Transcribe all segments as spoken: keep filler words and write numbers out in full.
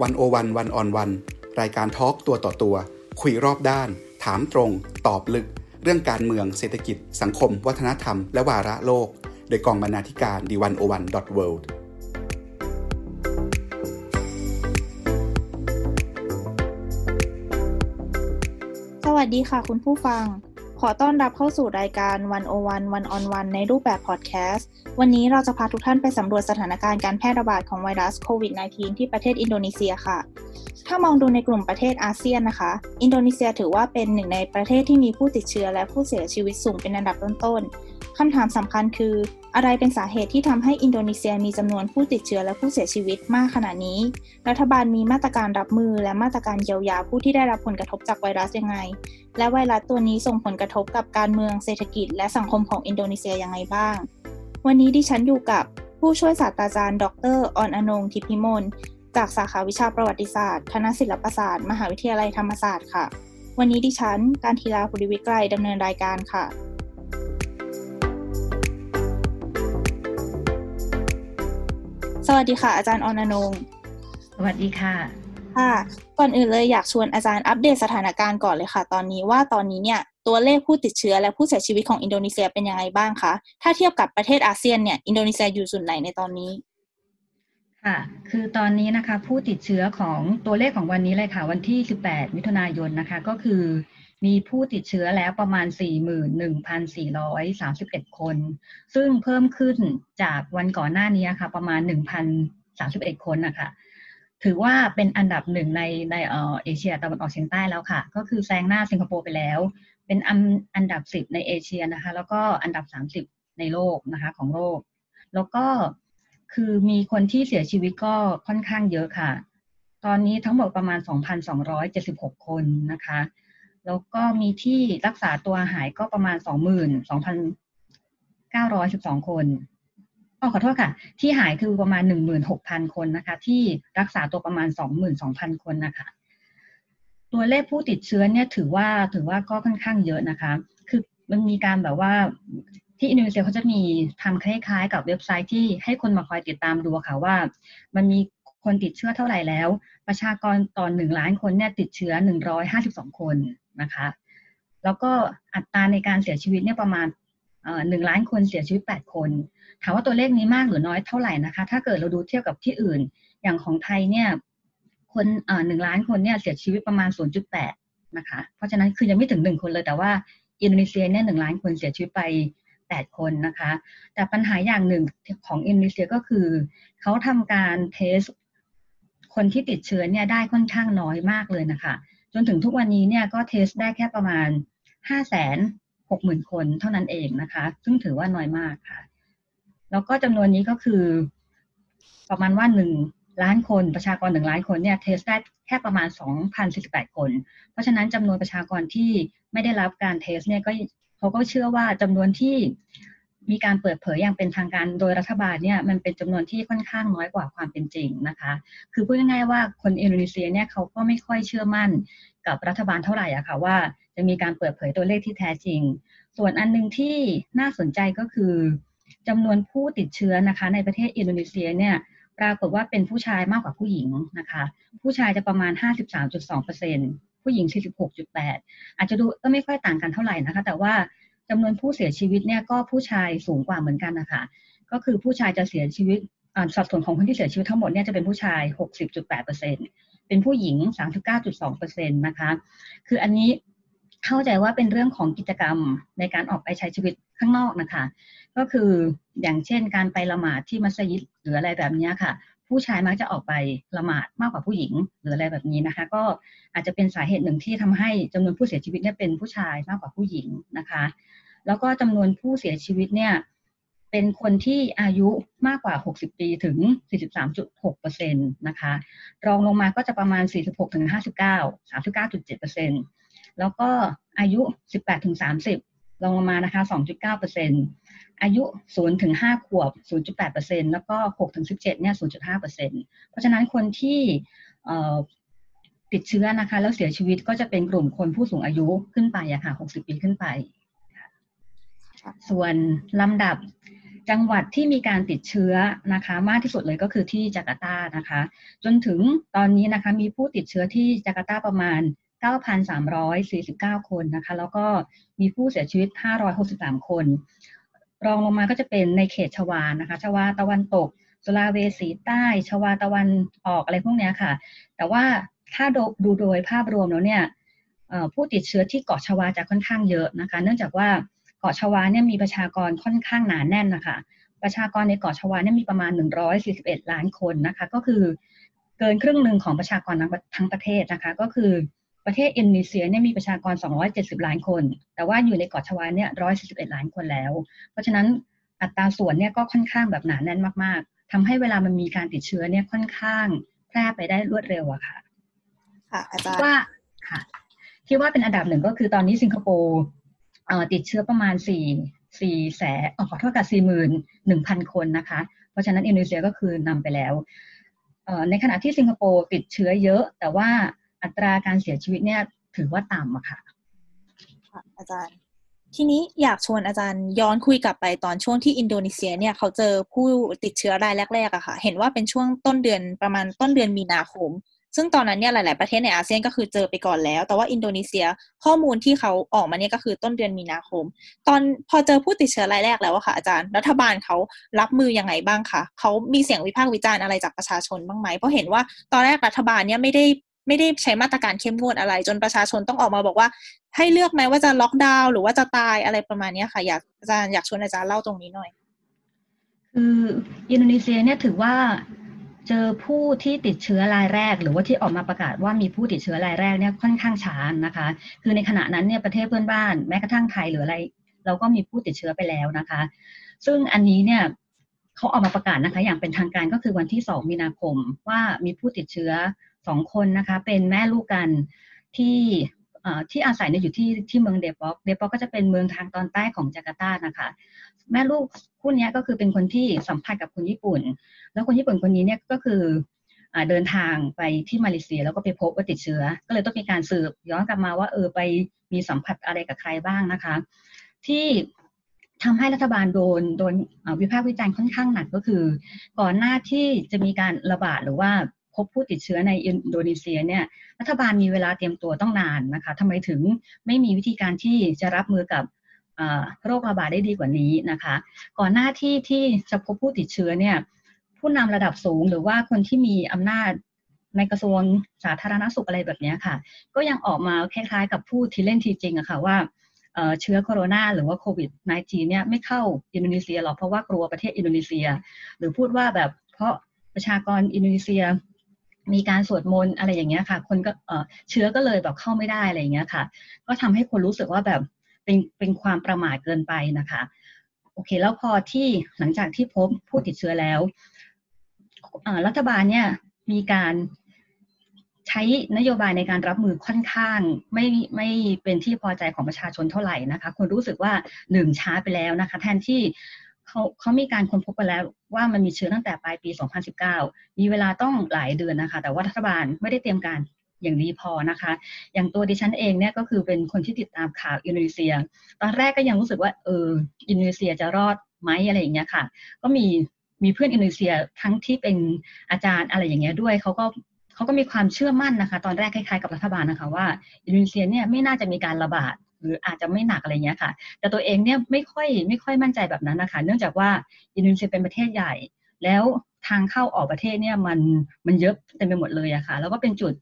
หนึ่งศูนย์หนึ่ง One on One รายการทอล์กตัวต่อตัวคุยรอบด้านถามตรงตอบลึกเรื่องการเมืองเศรษฐกิจสังคมวัฒนธรรมและวาระโลกโดยกองบรรณาธิการ เดอะ หนึ่งศูนย์หนึ่ง ดอท เวิลด์สวัสดีค่ะคุณผู้ฟังขอต้อนรับเข้าสู่รายการหนึ่งศูนย์หนึ่ง One-on-One ในรูปแบบพอดแคสต์วันนี้เราจะพาทุกท่านไปสำรวจสถานการณ์การแพร่ระบาดของไวรัสโควิด สิบเก้า ที่ประเทศอินโดนีเซียค่ะถ้ามองดูในกลุ่มประเทศอาเซียนนะคะอินโดนีเซียถือว่าเป็นหนึ่งในประเทศที่มีผู้ติดเชื้อและผู้เสียชีวิตสูงเป็นอันดับต้นๆคำถามสำคัญคืออะไรเป็นสาเหตุที่ทำให้อินโดนีเซียมีจำนวนผู้ติดเชื้อและผู้เสียชีวิตมากขนาดนี้รัฐบาลมีมาตรการรับมือและมาตรการเยียวยาผู้ที่ได้รับผลกระทบจากไวรัสยังไงและไวรัสตัวนี้ส่งผลกระทบกับการเมืองเศรษฐกิจและสังคมของอินโดนีเซียยังไงบ้างวันนี้ดิฉันอยู่กับผู้ช่วยศาสตราจารย์ดร.อรอนงค์ทิพย์พิมลจากสาขาวิชาประวัติศาสตร์คณะศิลปศาสตร์มหาวิทยาลัยธรรมศาสตร์ค่ะวันนี้ดิฉันการธีราภูริวิไกรดำเนินรายการค่ะสวัสดีค่ะอาจารย์อรอนงค์สวัสดีค่ะค่ะก่อนอื่นเลยอยากชวนอาจารย์อัปเดตสถานการณ์ก่อนเลยค่ะตอนนี้ว่าตอนนี้เนี่ยตัวเลขผู้ติดเชื้อและผู้เสียชีวิตของอินโดนีเซียเป็นยังไงบ้างคะถ้าเทียบกับประเทศอาเซียนเนี่ยอินโดนีเซียอยู่ส่วนไหนในตอนนี้ค่ะคือตอนนี้นะคะผู้ติดเชื้อของตัวเลขของวันนี้เลยค่ะวันที่สิบแปดมิถุนายนนะคะก็คือมีผู้ติดเชื้อแล้วประมาณ สี่หมื่นหนึ่งพันสี่ร้อยสามสิบเอ็ด คนซึ่งเพิ่มขึ้นจากวันก่อนหน้านี้ค่ะประมาณ หนึ่งพันสามสิบเอ็ด คนนะคะถือว่าเป็นอันดับหนึ่งในในเอ่อเอเชียตะวันออกเฉียงใต้แล้วค่ะก็คือแซงหน้าสิงคโปร์ไปแล้วเป็นอันดับสิบในเอเชียนะคะแล้วก็อันดับสามสิบในโลกนะคะของโลกแล้วก็คือมีคนที่เสียชีวิตก็ค่อนข้างเยอะค่ะตอนนี้ทั้งหมดประมาณ สองพันสองร้อยเจ็ดสิบหก คนนะคะแล้วก็มีที่รักษาตัวหายก็ประมาณ สองหมื่นสองพันเก้าร้อยสิบสอง คนอ้อขอโทษค่ะที่หายคือประมาณ หนึ่งหมื่นหกพัน คนนะคะที่รักษาตัวประมาณ สองหมื่นสองพัน คนนะคะตัวเลขผู้ติดเชื้อเนี่ยถือว่าถือว่าก็ค่อนข้างเยอะนะคะคือมันมีการแบบว่าที่อินโดนีเซียเขาจะมีทำคล้ายๆกับเว็บไซต์ที่ให้คนมาคอยติดตามดูค่ะว่ามันมีคนติดเชื้อเท่าไหร่แล้วประชากรต่อหนึ่งล้านคนเนี่ยติดเชื้อหนึ่งร้อยห้าสิบสองคนนะคะแล้วก็อัตราในการเสียชีวิตเนี่ยประมาณเอ่อหนึ่งล้านคนเสียชีวิตแปดคนถามว่าตัวเลขนี้มากหรือน้อยเท่าไหร่นะคะถ้าเกิดเราดูเทียบกับที่อื่นอย่างของไทยเนี่ยคนเอ่อหนึ่งล้านคนเนี่ยเสียชีวิตประมาณ ศูนย์จุดแปด นะคะเพราะฉะนั้นคือยังไม่ถึงหนึ่งคนเลยแต่ว่าอินโดนีเซียเนี่ยหนึ่งล้านคนเสียชีวิตไปแปดคนนะคะแต่ปัญหาอย่างหนึ่งของอินโดนีเซียก็คือเขาทำการเทสคนที่ติดเชื้อเนี่ยได้ค่อนข้างน้อยมากเลยนะคะจนถึงทุกวันนี้เนี่ยก็เทสได้แค่ประมาณ ห้าแสนหกหมื่น คนเท่านั้นเองนะคะซึ่งถือว่าน้อยมากค่ะแล้วก็จำนวนนี้ก็คือประมาณว่าหนึ่งล้านคนประชากรหนึ่งล้านคนเนี่ยเทสได้แค่ประมาณ สองพันสี่สิบแปด คนเพราะฉะนั้นจำนวนประชากรที่ไม่ได้รับการเทสเนี่ยก็เขาก็เชื่อว่าจำนวนที่มีการเปิดเผยอย่างเป็นทางการโดยรัฐบาลเนี่ยมันเป็นจำนวนที่ค่อนข้างน้อยกว่าความเป็นจริงนะคะคือพูดง่ายๆว่าคนอินโดนีเซียเนี่ยเขาก็ไม่ค่อยเชื่อมั่นกับรัฐบาลเท่าไหร่อะค่ะว่าจะมีการเปิดเผยตัวเลขที่แท้จริงส่วนอันนึงที่น่าสนใจก็คือจำนวนผู้ติดเชื้อนะคะในประเทศอินโดนีเซียเนี่ยปรากฏว่าเป็นผู้ชายมากกว่าผู้หญิงนะคะผู้ชายจะประมาณ ห้าสิบสามจุดสองเปอร์เซ็นต์ ผู้หญิง สี่สิบหกจุดแปด อาจจะดูก็ไม่ค่อยต่างกันเท่าไหร่นะคะแต่ว่าจำนวนผู้เสียชีวิตเนี่ยก็ผู้ชายสูงกว่าเหมือนกันนะคะก็คือผู้ชายจะเสียชีวิตสัดส่วนของคนที่เสียชีวิตทั้งหมดเนี่ยจะเป็นผู้ชาย หกสิบจุดแปดเปอร์เซ็นต์ เป็นผู้หญิง สามสิบเก้าจุดสองเปอร์เซ็นต์ นะคะคืออันนี้เข้าใจว่าเป็นเรื่องของกิจกรรมในการออกไปใช้ชีวิตข้างนอกนะคะก็คืออย่างเช่นการไปละหมาดที่มัสยิดหรืออะไรแบบนี้ค่ะผู้ชายมักจะออกไปละหมาดมากกว่าผู้หญิงหรืออะไรแบบนี้นะคะก็อาจจะเป็นสาเหตุหนึ่งที่ทำให้จำนวนผู้เสียชีวิตเนี่ยเป็นผู้ชายมากกว่าผู้หญิงนะคะแล้วก็จำนวนผู้เสียชีวิตเนี่ยเป็นคนที่อายุมากกว่าหกสิบปีถึง สี่สิบสามจุดหกเปอร์เซ็นต์ นะคะรองลงมาก็จะประมาณสี่สิบหกถึงห้าสิบเก้า สามสิบเก้าจุดเจ็ดเปอร์เซ็นต์ แล้วก็อายุสิบแปดถึงสามสิบลงมานะคะ สองจุดเก้าเปอร์เซ็นต์ อายุศูนย์ถึงห้าขวบ ศูนย์จุดแปดเปอร์เซ็นต์ แล้วก็หกถึงสิบเจ็ดเนี่ย ศูนย์จุดห้าเปอร์เซ็นต์ เพราะฉะนั้นคนที่ติดเชื้อนะคะแล้วเสียชีวิตก็จะเป็นกลุ่มคนผู้สูงอายุขึ้นไปอะค่ะหกสิบปีขึ้นไปส่วนลำดับ จังหวัดที่มีการติดเชื้อนะคะมากที่สุดเลยก็คือที่จาการ์ตานะคะจนถึงตอนนี้นะคะมีผู้ติดเชื้อที่จาการ์ตาประมาณ เก้าพันสามร้อยสี่สิบเก้า คนนะคะแล้วก็มีผู้เสียชีวิตห้าร้อยหกสิบสามคนรองลงมาก็จะเป็นในเขตชวานะคะชวาตะวันตกสุราเวสีใต้ชวาตะวันออกอะไรพวกนี้ค่ะแต่ว่าถ้าดูโดยภาพรวมแล้วเนี่ยผู้ติดเชื้อที่เกาะชวาจะค่อนข้างเยอะนะคะเนื่องจากว่าเกาะชวาเนี่ยมีประชากรค่อนข้างหนาแน่นนะคะประชากรในเกาะชวาเนี่ยมีประมาณหนึ่งร้อยสี่สิบเอ็ดล้านคนนะคะก็คือเกินครึ่งหนึ่งของประชากรทั้งประเทศนะคะก็คือประเทศอินโดนีเซียเนี่ยมีประชากรสองร้อยเจ็ดสิบล้านคนแต่ว่าอยู่ในเกาะชวาเนี่ยหนึ่งร้อยสี่สิบเอ็ดล้านคนแล้วเพราะฉะนั้นอัตราส่วนเนี่ยก็ค่อนข้างแบบหนาแน่นมากๆทำให้เวลามันมีการติดเชื้อเนี่ยค่อนข้างแพร่ไปได้รวดเร็วอะค่ะค่ะอาจารย์ว่าค่ะที่ว่าเป็นอันดับหนึ่งก็คือตอนนี้สิงคโปร์ติดเชื้อประมาณ4 4แสนขอโทษกับ สี่หมื่นหนึ่งพัน คนนะคะเพราะฉะนั้นอินโดนีเซียก็คือนำไปแล้วในขณะที่สิงคโปร์ติดเชื้อเยอะแต่ว่าอัตราการเสียชีวิตเนี่ยถือว่าต่ำอะค่ะอาจารย์ทีนี้อยากชวนอาจารย์ย้อนคุยกลับไปตอนช่วงที่อินโดนีเซียเนี่ยเขาเจอผู้ติดเชื้อรายแรกๆอะค่ะเห็นว่าเป็นช่วงต้นเดือนประมาณต้นเดือนมีนาคมซึ่งตอนนั้นเนี่ยหลายๆประเทศในอาเซียนก็คือเจอไปก่อนแล้วแต่ว่าอินโดนีเซียข้อมูลที่เขาออกมาเนี่ยก็คือต้นเดือนมีนาคมตอนพอเจอผู้ติดเชื้อรายแรกแล้วอะค่ะอาจารย์รัฐบาลเขารับมือยังไงบ้างคะเขามีเสียงวิพากษ์วิจารณ์อะไรจากประชาชนบ้างไหมเพราะเห็นว่าตอนแรกรัฐบาลเนี่ยไม่ได้ไม่ได้ใช้มาตรการเข้มงวดอะไรจนประชาชนต้องออกมาบอกว่าให้เลือกไหมว่าจะล็อกดาวน์หรือว่าจะตายอะไรประมาณนี้ค่ะอยากอาจารย์อยากชวนอาจารย์เล่าตรงนี้หน่อยคืออินโดนีเซียเนี่ยถือว่าเจอผู้ที่ติดเชื้อรายแรกหรือว่าที่ออกมาประกาศว่ามีผู้ติดเชื้อรายแรกเนี่ยค่อนข้างช้านะคะคือในขณะนั้นเนี่ยประเทศเพื่อนบ้านแม้กระทั่งไทยหรืออะไรเราก็มีผู้ติดเชื้อไปแล้วนะคะซึ่งอันนี้เนี่ยเขาออกมาประกาศนะคะอย่างเป็นทางการก็คือวันที่สองมีนาคมว่ามีผู้ติดเชื้อสองคนนะคะเป็นแม่ลูกกันที่ที่อาศัยเนี่ยอยู่ที่ที่เมืองเดปอกเดปอกก็จะเป็นเมืองทางตอนใต้ของจาการ์ตานะคะแม่ลูกคู่นี้ก็คือเป็นคนที่สัมผัสกับคนญี่ปุ่นแล้วคนญี่ปุ่นคนนี้เนี่ยก็คือเดินทางไปที่มาเลเซียแล้วก็ไปพบว่าติดเชื้อก็เลยต้องมีการสืบย้อนกลับมาว่าเออไปมีสัมผัสอะไรกับใครบ้างนะคะที่ทำให้รัฐบาลโดนโดนวิพากษ์วิจารณ์ค่อนข้างหนักก็คือก่อนหน้าที่จะมีการระบาดหรือว่าพบผู้ติดเชื้อในอินโดนีเซียเนี่ยรัฐบาลมีเวลาเตรียมตัวต้องนานนะคะทำไมถึงไม่มีวิธีการที่จะรับมือกับโรคระบาดได้ดีกว่านี้นะคะก่อนหน้าที่ที่จะพบผู้ติดเชื้อเนี่ยผู้นำระดับสูงหรือว่าคนที่มีอำนาจในกระทรวงสาธารณสุขอะไรแบบนี้ค่ะก็ยังออกมาคล้ายๆกับผู้ที่เล่นทีจริงอะค่ะว่าเชื้อโคโรนาหรือว่าโควิด สิบเก้า เนี่ยไม่เข้าอินโดนีเซียหรอกเพราะว่ากลัวประเทศอินโดนีเซียหรือพูดว่าแบบเพราะประชากรอินโดนีเซียมีการสวดมนต์อะไรอย่างเงี้ยค่ะคนก็เชื้อก็เลยแบบเข้าไม่ได้อะไรอย่างเงี้ยค่ะก็ทำให้คนรู้สึกว่าแบบเป็นเป็นความประมาทเกินไปนะคะโอเคแล้วพอที่หลังจากที่พบผู้ติดเชื้อแล้วรัฐบาลเนี่ยมีการใช้นโยบายในการรับมือค่อนข้างไม่ไม่เป็นที่พอใจของประชาชนเท่าไหร่นะคะคนรู้สึกว่าหนึ่งช้าไปแล้วนะคะแทนที่เขาเขามีการค้นพบกันแล้วว่ามันมีเชื้อตั้งแต่ปลายปีสองพันสิบเก้ามีเวลาต้องหลายเดือนนะคะแต่ว่ารัฐบาลไม่ได้เตรียมการอย่างดีพอนะคะอย่างตัวดิฉันเองเนี่ยก็คือเป็นคนที่ติดตามข่าวอินโดนีเซียตอนแรกก็ยังรู้สึกว่าเอออินโดนีเซียจะรอดไหมอะไรอย่างเงี้ยค่ะก็มีมีเพื่อนอินโดนีเซียทั้งที่เป็นอาจารย์อะไรอย่างเงี้ยด้วยเขาก็เขาก็มีความเชื่อมั่นนะคะตอนแรกคล้ายๆกับรัฐบาลนะคะว่าอินโดนีเซียเนี่ยไม่น่าจะมีการระบาดหรืออาจจะไม่หนักอะไรเงี้ยค่ะแต่ตัวเองเนี่ยไม่ค่อยไม่ค่อยมั่นใจแบบนั้นนะคะเนื่องจากว่าอินโดนีเซียเป็นประเทศใหญ่แล้วทางเข้าออกประเทศเนี่ยมันมันเยอะเต็มไปหมดเลยอะค่ะแล้วก็เป็นจุด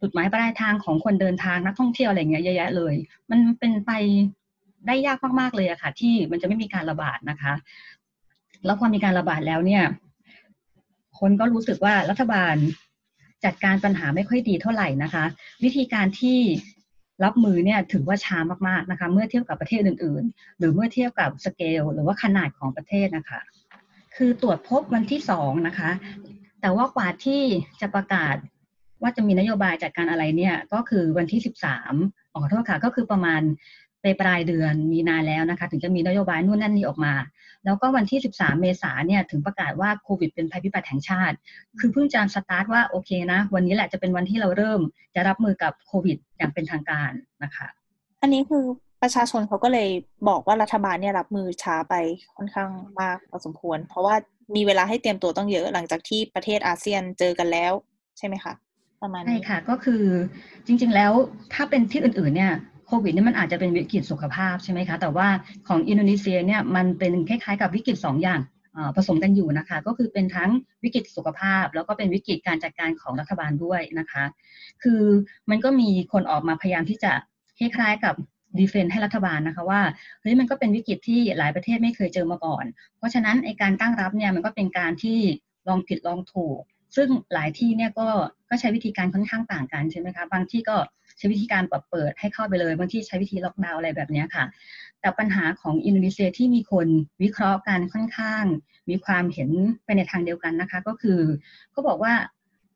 จุดหมายปลายทางของคนเดินทางนักท่องเที่ยวอะไรเงี้ยเยอะแยะเลยมันเป็นไปได้ยากมากๆเลยอะค่ะที่มันจะไม่มีการระบาดนะคะแล้วพอมีการระบาดแล้วเนี่ยคนก็รู้สึกว่ารัฐบาลจัดการปัญหาไม่ค่อยดีเท่าไหร่นะคะวิธีการที่รับมือเนี่ยถือว่าช้ามากๆนะคะเมื่อเทียบกับประเทศอื่นๆหรือเมื่อเทียบกับสเกลหรือว่าขนาดของประเทศนะคะคือตรวจพบวันที่สองนะคะแต่ว่ากว่าที่จะประกาศว่าจะมีนโยบายจัดการอะไรเนี่ยก็คือวันที่สิบสามขอโทษค่ะก็คือประมาณไปปลายเดือนมีนาแล้วนะคะถึงจะมีนโยบายนู่นนั่นนี่ออกมาแล้วก็วันที่สิบสามเมษายนเนี่ยถึงประกาศว่าโควิดเป็นภัยพิบัติแห่งชาติคือเพิ่งจะสตาร์ทว่าโอเคนะวันนี้แหละจะเป็นวันที่เราเริ่มจะรับมือกับโควิดอย่างเป็นทางการนะคะอันนี้คือ ประชาชนเขาก็เลยบอกว่ารัฐบาลเนี่ยรับมือช้าไปค่อนข้างมากพอสมควรเพราะว่ามีเวลาให้เตรียมตัวต้องเยอะหลังจากที่ประเทศอาเซียนเจอกันแล้วใช่ไหมคะประมาณนี้ใช่ค่ะก็คือจริงๆแล้วถ้าเป็นที่อื่นๆเนี่ยโควิดนี่มันอาจจะเป็นวิกฤตสุขภาพใช่ไหมคะแต่ว่าของอินโดนีเซียเนี่ยมันเป็นคล้ายๆกับวิกฤตสองอย่างผสมกันอยู่นะคะก็คือเป็นทั้งวิกฤตสุขภาพแล้วก็เป็นวิกฤตการจัดการของรัฐบาลด้วยนะคะคือมันก็มีคนออกมาพยายามที่จะคล้ายๆกับดีเฟนให้รัฐบาลนะคะว่าเฮ้ยมันก็เป็นวิกฤตที่หลายประเทศไม่เคยเจอมาก่อนเพราะฉะนั้นไอ้การตั้งรับเนี่ยมันก็เป็นการที่ลองผิดลองถูกซึ่งหลายที่เนี่ยก็ก็ใช้วิธีการค่อนข้างต่างกันใช่ไหมคะบางที่ก็ใช้วิธีการเปิดเปิดให้เข้าไปเลยบางที่ใช้วิธีล็อกดาวน์อะไรแบบนี้ค่ะแต่ปัญหาของอินโดนีเซียที่มีคนวิเคราะห์กันค่อนข้างมีความเห็นไปในทางเดียวกันนะคะก็คือเขาบอกว่า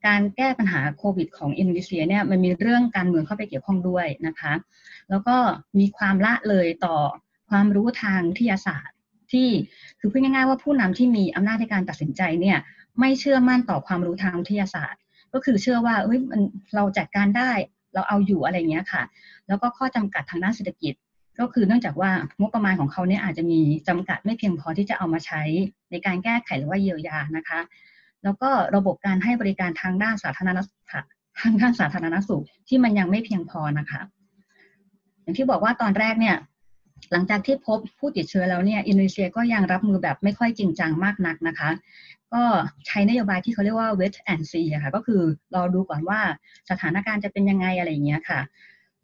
การแก้ปัญหาโควิดของอินโดนีเซียเนี่ยมันมีเรื่องการเมืองเข้าไปเกี่ยวข้องด้วยนะคะแล้วก็มีความละเลยต่อความรู้ทางวิทยาศาสตร์ที่คือพูดง่ายๆว่าผู้นำที่มีอำนาจในการตัดสินใจเนี่ยไม่เชื่อมั่นต่อความรู้ทางวิทยาศาสตร์ก็คือเชื่อว่าเอ้ยมันเราจัดการได้เราเอาอยู่อะไรเงี้ยค่ะแล้วก็ข้อจำกัดทางด้านเศรษฐกิจก็คือเนื่องจากว่างบประมาณของเขาเนี่ยอาจจะมีจำกัดไม่เพียงพอที่จะเอามาใช้ในการแก้ไขหรือว่าเยียวยานะคะแล้วก็ระบบการให้บริการทางด้านสาธารณสุขทางด้านสาธารณสุขที่มันยังไม่เพียงพอนะคะอย่างที่บอกว่าตอนแรกเนี่ยหลังจากที่พบผู้ติดเชื้อแล้วเนี่ยอินโดนีเซียก็ยังรับมือแบบไม่ค่อยจริงจังมากนักนะคะก็ใช้นโยบายที่เขาเรียกว่า wait and see ค่ะก็คือรอดูก่อนว่าสถานการณ์จะเป็นยังไงอะไรอย่างเงี้ยค่ะ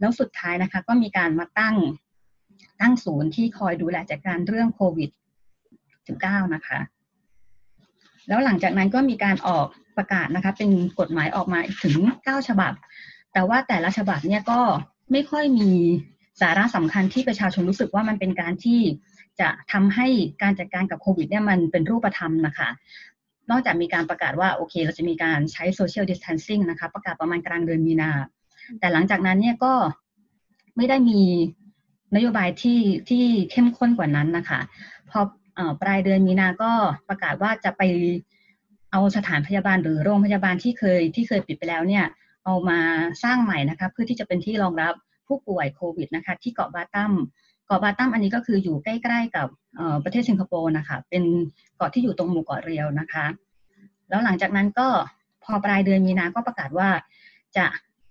แล้วสุดท้ายนะคะก็มีการมาตั้งตั้งศูนย์ที่คอยดูแลจัดการเรื่องโควิด สิบเก้า นะคะแล้วหลังจากนั้นก็มีการออกประกาศนะคะเป็นกฎหมายออกมาถึงเก้าฉบับแต่ว่าแต่ละฉบับเนี่ยก็ไม่ค่อยมีสาระสำคัญที่ประชาชนรู้สึกว่ามันเป็นการที่จะทำให้การจัดการกับโควิดเนี่ยมันเป็นรูปธรรมนะคะนอกจากมีการประกาศว่าโอเคเราจะมีการใช้ social distancing นะคะประกาศประมาณกลางเดือนมีนาแต่หลังจากนั้นเนี่ยก็ไม่ได้มีนโยบายที่ที่เข้มข้นกว่านั้นนะคะพอปลายเดือนมีนาก็ประกาศว่าจะไปเอาสถานพยาบาลหรือโรงพยาบาลที่เคยที่เคยปิดไปแล้วเนี่ยเอามาสร้างใหม่นะคะเพื่อที่จะเป็นที่รองรับผู้ป่วยโควิดนะคะที่เกาะบาตัมเกาะบาตัมอันนี้ก็คืออยู่ใกล้ๆกับประเทศสิงคโปร์นะคะเป็นเกาะที่อยู่ตรงหมู่เกาะเรียวนะคะแล้วหลังจากนั้นก็พอปลายเดือนมีนาก็ประกาศว่าจะ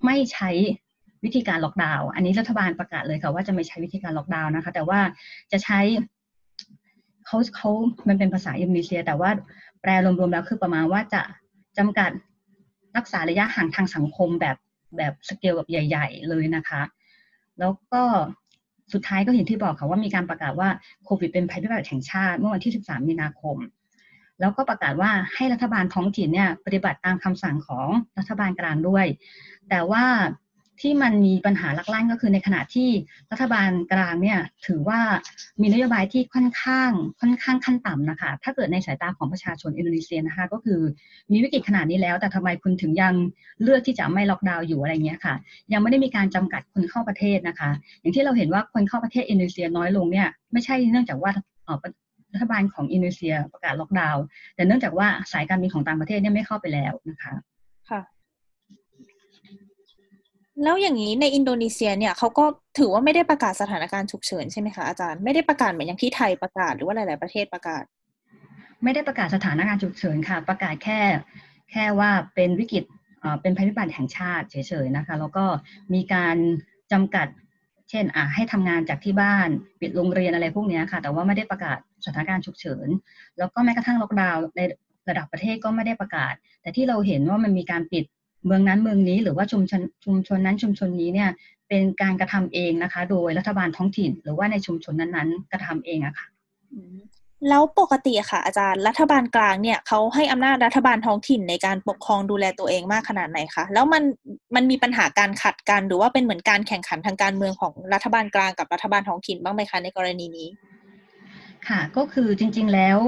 ไม่ใช้วิธีการล็อกดาวน์อันนี้รัฐบาลประกาศเลยค่ะว่าจะไม่ใช้วิธีการล็อกดาวน์นะคะแต่ว่าจะใช้เขาเขามันเป็นภาษาอินโดนีเซียแต่ว่าแปลรวมๆแล้วคือประมาณว่าจะจำกัดรักษาระยะห่างทางสังคมแบบแบบสเกลแบบใหญ่ๆเลยนะคะแล้วก็สุดท้ายก็เห็นที่บอกค่ะว่ามีการประกาศว่าโควิดเป็นภัยพิบัติแห่งชาติเมื่อวันที่สิบสามมีนาคมแล้วก็ประกาศว่าให้รัฐบาลท้องถิ่นเนี่ยปฏิบัติตามคำสั่งของรัฐบาลกลางด้วยแต่ว่าที่มันมีปัญหาลักลั่นก็คือในขณะที่รัฐบาลกลางเนี่ยถือว่ามีนโยบายที่ค่อนข้างค่อนข้างขั้นต่ำนะคะถ้าเกิดในสายตาของประชาชนอินโดนีเซียนะคะก็คือมีวิกฤตขนาดนี้แล้วแต่ทำไมคุณถึงยังเลือกที่จะไม่ล็อกดาวน์อยู่อะไรเงี้ยค่ะยังไม่ได้มีการจำกัดคนเข้าประเทศนะคะอย่างที่เราเห็นว่าคนเข้าประเทศอินโดนีเซียน้อยลงเนี่ยไม่ใช่เนื่องจากว่ารัฐบาลของอินโดนีเซียประกาศล็อกดาวน์แต่เนื่องจากว่าสายการบินของต่างประเทศเนี่ยไม่เข้าไปแล้วนะคะค่ะแล้วอย่างนี้ในอินโดนีเซียเนี่ยเขาก็ถือว่าไม่ได้ประกาศสถานการณ์ฉุกเฉินใช่ไหมคะอาจารย์ไม่ได้ประกาศเหมือนอย่างที่ไทยประกาศหรือว่าหลายๆประเทศประกาศไม่ได้ประกาศสถานการณ์ฉุกเฉินค่ะประกาศแค่แค่ว่าเป็นวิกฤตเป็นภัยพิบัติแห่งชาติเฉยๆนะคะแล้วก็มีการจำกัดเช่นอ่ะให้ทำงานจากที่บ้านปิดโรงเรียนอะไรพวกนี้ค่ะแต่ว่าไม่ได้ประกาศสถานการณ์ฉุกเฉินแล้วก็แม้กระทั่งล็อกดาวน์ในระดับประเทศก็ไม่ได้ประกาศแต่ที่เราเห็นว่ามันมีการปิดเมืองนั้นเมืองนี้หรือว่าชุมชนชุมชนนั้นชุมชนนี้เนี่ยเป็นการกระทำเองนะคะโดยรัฐบาลท้องถิ่นหรือว่าในชุมชนนั้นๆกระทำเองอะค่ะแล้วปกติค่ะอาจารย์รัฐบาลกลางเนี่ยเขาให้อำนาจรัฐบาลท้องถิ่นในการปกครองดูแลตัวเองมากขนาดไหนคะแล้วมันมันมีปัญหาการขัดกันหรือว่าเป็นเหมือนการแข่งขันทางการเมืองของรัฐบาลกลางกับรัฐบาลท้องถิ่นบ้างไหมคะในกรณีนี้ค่ะก็คือจริงๆแล้ว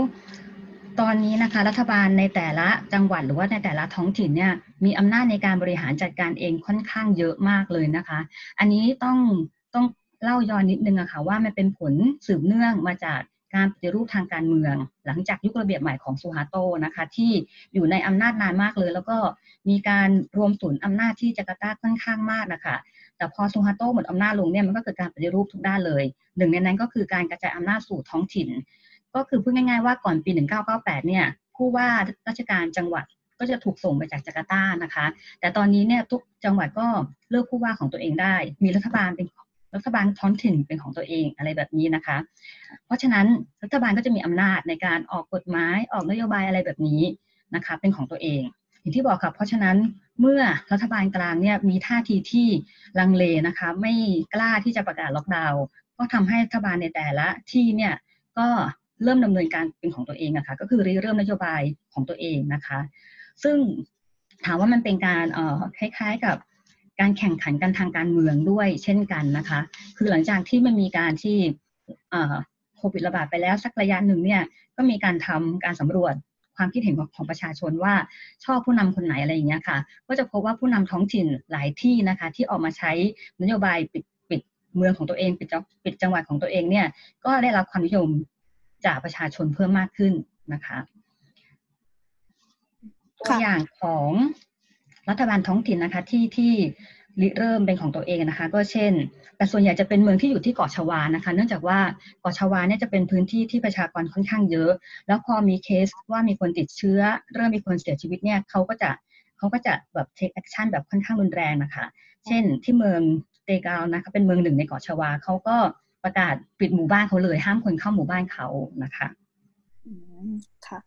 ตอนนี้นะคะรัฐบาลในแต่ละจังหวัดหรือว่าในแต่ละท้องถิ่นเนี่ยมีอำนาจในการบริหารจัดการเองค่อนข้างเยอะมากเลยนะคะอันนี้ต้องต้องเล่าย้อนนิดนึงอะค่ะว่ามันเป็นผลสืบเนื่องมาจากการปฏิรูปทางการเมืองหลังจากยุคระเบียบใหม่ของซูฮาโตนะคะที่อยู่ในอำนาจนานมากเลยแล้วก็มีการรวมศูนย์อำนาจที่จาการ์ตาค่อนข้างมากนะคะ แต่พอซูฮาโตหมดอำนาจลงเนี่ยมันก็เกิดการปฏิรูปทุกด้านเลยหนึ่งในนั้นก็คือการกระจายอำนาจสู่ท้องถิ่นก็คือพูดง่ายๆว่าก่อนปีหนึ่งพันเก้าร้อยเก้าสิบแปดเนี่ยผู้ว่าราชการจังหวัดก็จะถูกส่งไปจากจาการ์ตานะคะแต่ตอนนี้เนี่ยทุกจังหวัดก็เลือกผู้ว่าของตัวเองได้มีรัฐบาลเป็นรัฐบาลท้องถิ่นเป็นของตัวเองอะไรแบบนี้นะคะเพราะฉะนั้นรัฐบาลก็จะมีอำนาจในการออกกฎหมายออกนโยบายอะไรแบบนี้นะคะเป็นของตัวเองอย่างที่บอกค่ะเพราะฉะนั้นเมื่อรัฐบาลกลางเนี่ยมีท่าทีที่ลังเลนะคะไม่กล้าที่จะประกาศล็อกดาวน์ก็ทำให้รัฐบาลในแต่ละที่เนี่ยก็เริ่มดำเนินการเป็นของตัวเองนะคะก็คือเริ่มนโยบายของตัวเองนะคะซึ่งถามว่ามันเป็นการเอ่อคล้ายๆกับการแข่งขันกันทางการเมืองด้วยเช่นกันนะคะคือหลังจากที่มันมีการที่โควิดระบาดไปแล้วสักระยะหนึ่งเนี่ยก็มีการทำการสำรวจความคิดเห็นของประชาชนว่าชอบผู้นำคนไหนอะไรอย่างเงี้ยค่ะก็จะพบว่าผู้นำท้องถิ่นหลายที่นะคะที่ออกมาใช้นโยบายปิดปิดเมืองของตัวเองปิดปิดจังหวัดของตัวเองเนี่ยก็ได้รับความนิยมจากประชาชนเพิ่มมากขึ้นนะคะตัวอย่างของรัฐบาลท้องถิ่นนะคะที่ที่เริ่มเป็นของตัวเองนะคะก็เช่นแต่ส่วนใหญ่จะเป็นเมืองที่อยู่ที่เกาะชวานะคะเนื่องจากว่าเกาะชวาเนี่ยจะเป็นพื้นที่ที่ประชากรค่อนข้างเยอะแล้วพอมีเคสว่ามีคนติดเชื้อเริ่มมีคนเสียชีวิตเนี่ยเขาก็จะเขาก็จะแบบ take action แบบค่อนข้างรุนแรงนะคะเช่นที่เมืองเตกาวนะคะเป็นเมืองหนึ่งในเกาะชวาเขาก็ประกาศปิดหมู่บ้านเขาเลยห้ามคนเข้าหมู่บ้านเขานะคะอืมค่ะ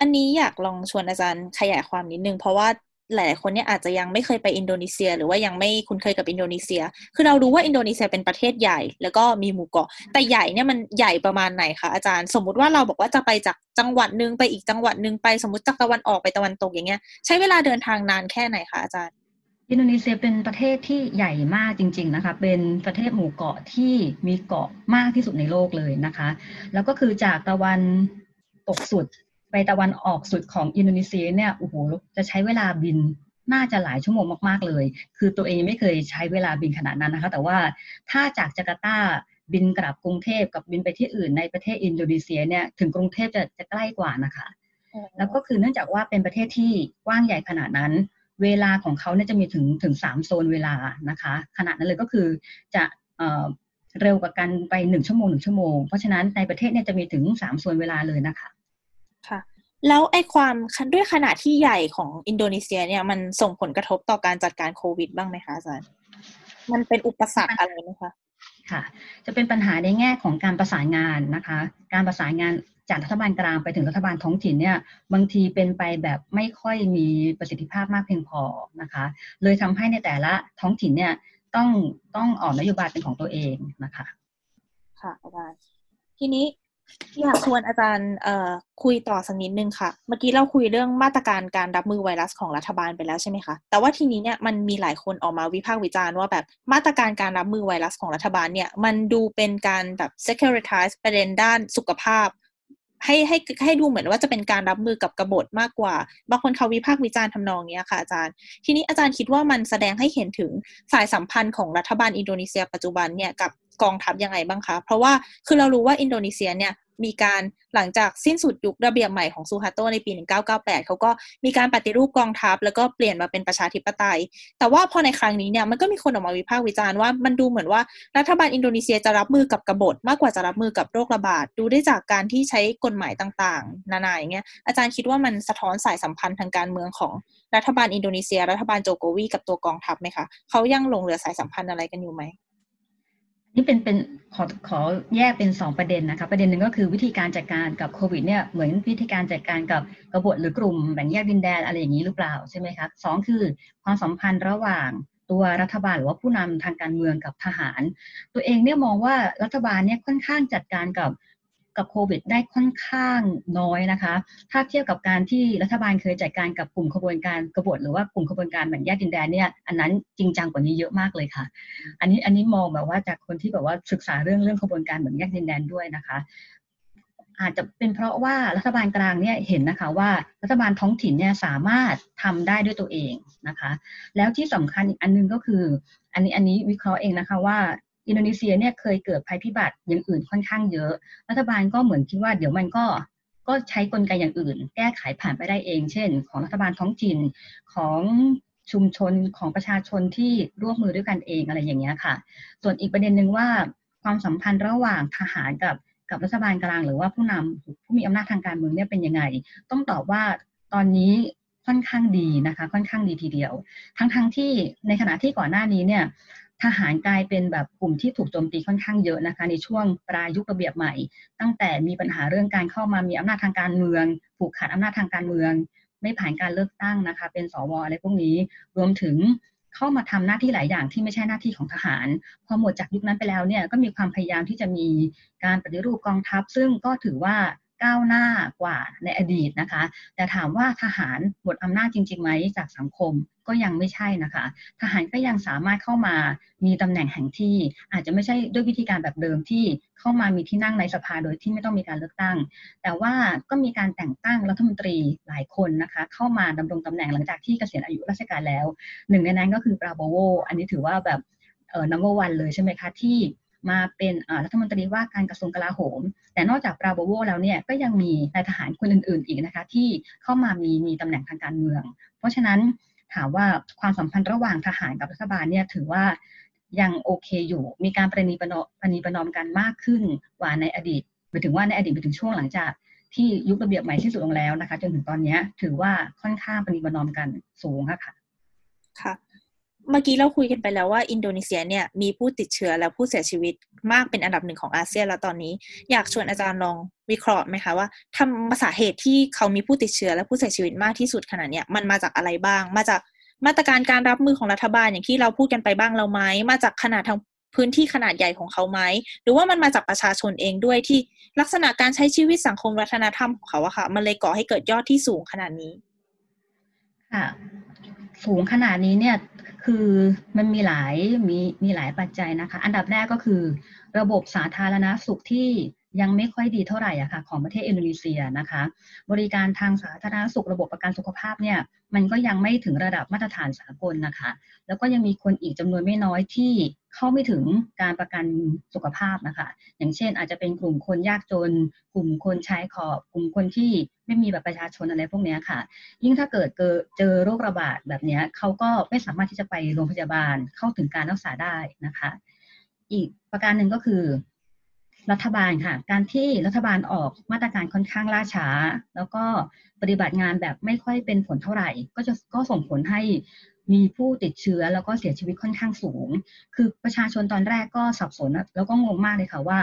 อันนี้อยากลองชวนอาจารย์ขยายความนิดนึงเพราะว่าหลายคนเนี่ยอาจจะยังไม่เคยไปอินโดนีเซียหรือว่ายังไม่คุ้นเคยกับอินโดนีเซียคือเรารู้ว่าอินโดนีเซียเป็นประเทศใหญ่แล้วก็มีหมู่เกาะแต่ใหญ่เนี่ยมันใหญ่ประมาณไหนคะอาจารย์สมมุติว่าเราบอกว่าจะไปจากจังหวัดนึงไปอีกจังหวัดนึงไปสมมุติจากตะวันออกไปตะวันตกอย่างเงี้ยใช้เวลาเดินทางนานแค่ไหนคะอาจารย์อินโดนีเซียเป็นประเทศที่ใหญ่มากจริงๆนะคะเป็นประเทศหมู่เกาะที่มีเกาะมากที่สุดในโลกเลยนะคะแล้วก็คือจากตะวันตกสุดไปตะวันออกสุดของอินโดนีเซียเนี่ยโอ้โหจะใช้เวลาบินน่าจะหลายชั่วโมงมากๆเลยคือตัวเองไม่เคยใช้เวลาบินขนาดนั้นนะคะแต่ว่าถ้าจากจาการ์ตาบินกลับกรุงเทพกับบินไปที่อื่นในประเทศอินโดนีเซียเนี่ยถึงกรุงเทพจะจะใกล้กว่านะคะ oh. แล้วก็คือเนื่องจากว่าเป็นประเทศที่กว้างใหญ่ขนาดนั้นเวลาของเขาเนี่ยจะมีถึงถึงสามโซนเวลานะคะขนาดนั้นเลยก็คือจะเอ่อเร็วกว่ากันไปหนึ่งชั่วโมงหนึ่งชั่วโมงเพราะฉะนั้นในประเทศเนี่ยจะมีถึงสามโซนเวลาเลยนะคะค่ะแล้วไอ้ความด้วยขนาดที่ใหญ่ของอินโดนีเซียเนี่ยมันส่งผลกระทบต่อการจัดการโควิดบ้างไหมคะอาจารย์มันเป็นอุปสรรคอะไรไหมคะค่ะจะเป็นปัญหาในแง่ของการประสานงานนะคะการประสานงานจากรัฐบาลกลางไปถึงรัฐบาลท้องถิ่นเนี่ยบางทีเป็นไปแบบไม่ค่อยมีประสิทธิภาพมากเพียงพอนะคะเลยทำให้ในแต่ละท้องถิ่นเนี่ยต้องต้องออกนโยบายเป็นของตัวเองนะคะค่ะอาจารย์ทีนี้อยากชวนอาจารย์คุยต่อสักนิดนึงค่ะเมื่อกี้เราคุยเรื่องมาตรการการรับมือไวรัสของรัฐบาลไปแล้วใช่ไหมคะแต่ว่าทีนี้เนี่ยมันมีหลายคนออกมาวิพากษ์วิจารณ์ว่าแบบมาตรการการรับมือไวรัสของรัฐบาลเนี่ยมันดูเป็นการแบบ securitize ประเด็นด้านสุขภาพให้ให้ให้ดูเหมือนว่าจะเป็นการรับมือกับกบฏมากกว่าบางคนเขาวิพากษ์วิจารณ์ทำนองนี้ค่ะอาจารย์ทีนี้อาจารย์คิดว่ามันแสดงให้เห็นถึงสายสัมพันธ์ของรัฐบาลอินโดนีเซียปัจจุบันเนี่ยกับกองทัพยังไงบ้างคะเพราะว่าคือเรารู้ว่าอินโดนีเซียเนี่ยมีการหลังจากสิ้นสุดยุคระเบียบใหม่ของซูฮาโตในปีหนึ่งพันเก้าร้อยเก้าสิบแปดเขาก็มีการปฏิรูปกองทัพแล้วก็เปลี่ยนมาเป็นประชาธิปไตยแต่ว่าพอในครั้งนี้เนี่ยมันก็มีคนออกมาวิพากษ์วิจารณ์ว่ามันดูเหมือนว่ารัฐบาลอินโดนีเซียจะรับมือกับกบฏมากกว่าจะรับมือกับโรคระบาดดูได้จากการที่ใช้กฎหมายต่างๆนานาอย่างเงี้ยอาจารย์คิดว่ามันสะท้อนสายสัมพันธ์ทางการเมืองของรัฐบาลอินโดนีเซียรัฐบาลโจโกวีกับตัวกองทัพไหมคะเขายังหลงเหลือสายสัมพันธ์อะไรกันอยู่ไหมนี่เป็นเป็นขอขอแยกเป็นสองประเด็นนะคะประเด็นหนึ่งก็คือวิธีการจัดการกับโควิดเนี่ยเหมือนวิธีการจัดการกับกบฏหรือกลุ่มแบ่งแยกดินแดนอะไรอย่างนี้หรือเปล่าใช่ไหมคะสองคือความสัมพันธ์ระหว่างตัวรัฐบาลหรือว่าผู้นำทางการเมืองกับทหารตัวเองเนี่ยมองว่ารัฐบาลเนี่ยค่อนข้างจัดการกับกับโควิดได้ค่อนข้างน้อยนะคะถ้าเทียบกับการที่รัฐบาลเคยจัดการกับกลุ่มขบวนการกบฏหรือว่ากลุ่มขบวนการแบ่งแยกดินแดนเนี่ยอันนั้นจริงจังกว่านี้เยอะมากเลยค่ะอันนี้อันนี้มองแบบว่าจากคนที่แบบว่าศึกษาเรื่องเรื่องขบวนการแบ่งแยกดินแดนด้วยนะคะอาจจะเป็นเพราะว่ารัฐบาลกลางเนี่ยเห็นนะคะว่ารัฐบาลท้องถิ่นเนี่ยสามารถทำได้ด้วยตัวเองนะคะแล้วที่สำคัญอีกอันนึงก็คืออันนี้อันนี้วิเคราะห์เองนะคะว่าอินโดนีเซียเนี่ยเคยเกิดภัยพิบัติอย่างอื่นค่อนข้างเยอะรัฐบาลก็เหมือนคิดว่าเดี๋ยวมันก็ก็ใช้กลไกอย่างอื่นแก้ไขผ่านไปได้เองเช่นของรัฐบาลท้องถิ่นของ ชุมชนของประชาชนที่ร่วมมือด้วยกันเองอะไรอย่างเงี้ยค่ะส่วนอีกประเด็นนึงว่าความสัมพันธ์ระหว่างทหารกับกับรัฐบาลกลางหรือว่าผู้นำผู้มีอำนาจทางการเมืองเนี่ยเป็นยังไงต้องตอบว่าตอนนี้ค่อนข้างดีนะคะค่อนข้างดีทีเดียวทั้งๆ ท, ที่ในขณะที่ก่อนหน้านี้เนี่ยทหารกลายเป็นแบบกลุ่มที่ถูกโจมตีค่อนข้างเยอะนะคะในช่วงปลายยุคระเบียบใหม่ตั้งแต่มีปัญหาเรื่องการเข้ามามีอำนาจทางการเมืองผูกขาดอำนาจทางการเมืองไม่ผ่านการเลือกตั้งนะคะเป็นสวอะไรพวกนี้รวมถึงเข้ามาทำหน้าที่หลายอย่างที่ไม่ใช่หน้าที่ของทหารพอหมดจากยุคนั้นไปแล้วเนี่ยก็มีความพยายามที่จะมีการปฏิรูปกองทัพซึ่งก็ถือว่าก้าวหน้ากว่าในอดีตนะคะแต่ถามว่าทหารหมดอำนาจจริงๆไหมจากสังคมก็ยังไม่ใช่นะคะทหารก็ยังสามารถเข้ามามีตำแหน่งแห่งที่อาจจะไม่ใช่ด้วยวิธีการแบบเดิมที่เข้ามามีที่นั่งในสภาโดยที่ไม่ต้องมีการเลือกตั้งแต่ว่าก็มีการแต่งตั้งรัฐมนตรีหลายคนนะคะเข้ามาดำรงตำแหน่งหลังจากที่เกษียณอายุราชการแล้วหนึ่งในนั้นก็คือปราโบโวอันนี้ถือว่าแบบเอ่อ number one เลยใช่ไหมคะที่มาเป็นรัฐมนตรีว่าการกระทรวงกลาโหมแต่นอกจากปราโบโวแล้วเนี่ยก็ยังมีนายทหารคนอื่นๆอีกนะคะที่เข้ามามีมีตำแหน่งทางการเมืองเพราะฉะนั้นถามว่าความสัมพันธ์ระหว่างทหารกับรัฐบาลเนี่ยถือว่ายังโอเคอยู่มีการประนีประนอมประนีประนอมกันมากขึ้นกว่าในอดีตหมายถึงว่าในอดีตไปถึงช่วงหลังจากที่ยุคระเบียบใหม่ที่สุดลงแล้วนะคะจนถึงตอนนี้ถือว่าค่อนข้างประนีประนอมกันสูงค่ะค่ะเมื่อกี้เราคุยกันไปแล้วว่าอินโดนีเซียเนี่ยมีผู้ติดเชื้อและผู้เสียชีวิตมากเป็นอันดับหนึ่งของอาเซียนแล้วตอนนี้อยากชวนอาจารย์ลองวิเคราะห์ไหมคะว่าทำสาเหตุที่เขามีผู้ติดเชื้อและผู้เสียชีวิตมากที่สุดขนาดเนี้ยมันมาจากอะไรบ้างมาจากมาตรการการรับมือของรัฐบาลอย่างที่เราพูดกันไปบ้างแล้วไหมมาจากขนาดทางพื้นที่ขนาดใหญ่ของเขาไหมหรือว่ามันมาจากประชาชนเองด้วยที่ลักษณะการใช้ชีวิตสังคมวัฒนธรรมของเขาอะค่ะมันเลยก่อให้เกิดยอดที่สูงขนาดนี้ค่ะสูงขนาดนี้เนี่ยคือมันมีหลายมีมีหลายปัจจัยนะคะอันดับแรกก็คือระบบสาธารณสุขที่ยังไม่ค่อยดีเท่าไหร่อะค่ะของประเทศอินโดนีเซียนะคะบริการทางสาธารณสุขระบบประกันสุขภาพเนี่ยมันก็ยังไม่ถึงระดับมาตรฐานสากลนะคะแล้วก็ยังมีคนอีกจำนวนไม่น้อยที่เข้าไม่ถึงการประกันสุขภาพนะคะอย่างเช่นอาจจะเป็นกลุ่มคนยากจนกลุ่มคนชายขอบกลุ่มคนที่ไม่มีบัตรประชาชนอะไรพวกนี้ค่ะยิ่งถ้าเกิดเจอโรคระบาดแบบนี้เขาก็ไม่สามารถที่จะไปโรงพยาบาลเข้าถึงการรักษาได้นะคะอีกประการหนึ่งก็คือรัฐบาลค่ะการที่รัฐบาลออกมาตรการค่อนข้างล่าช้าแล้วก็ปฏิบัติงานแบบไม่ค่อยเป็นผลเท่าไหร่ก็จะก็ส่งผลให้มีผู้ติดเชื้อแล้วก็เสียชีวิตค่อนข้างสูงคือประชาชนตอนแรกก็สับสนแล้วก็งงมากเลยค่ะว่า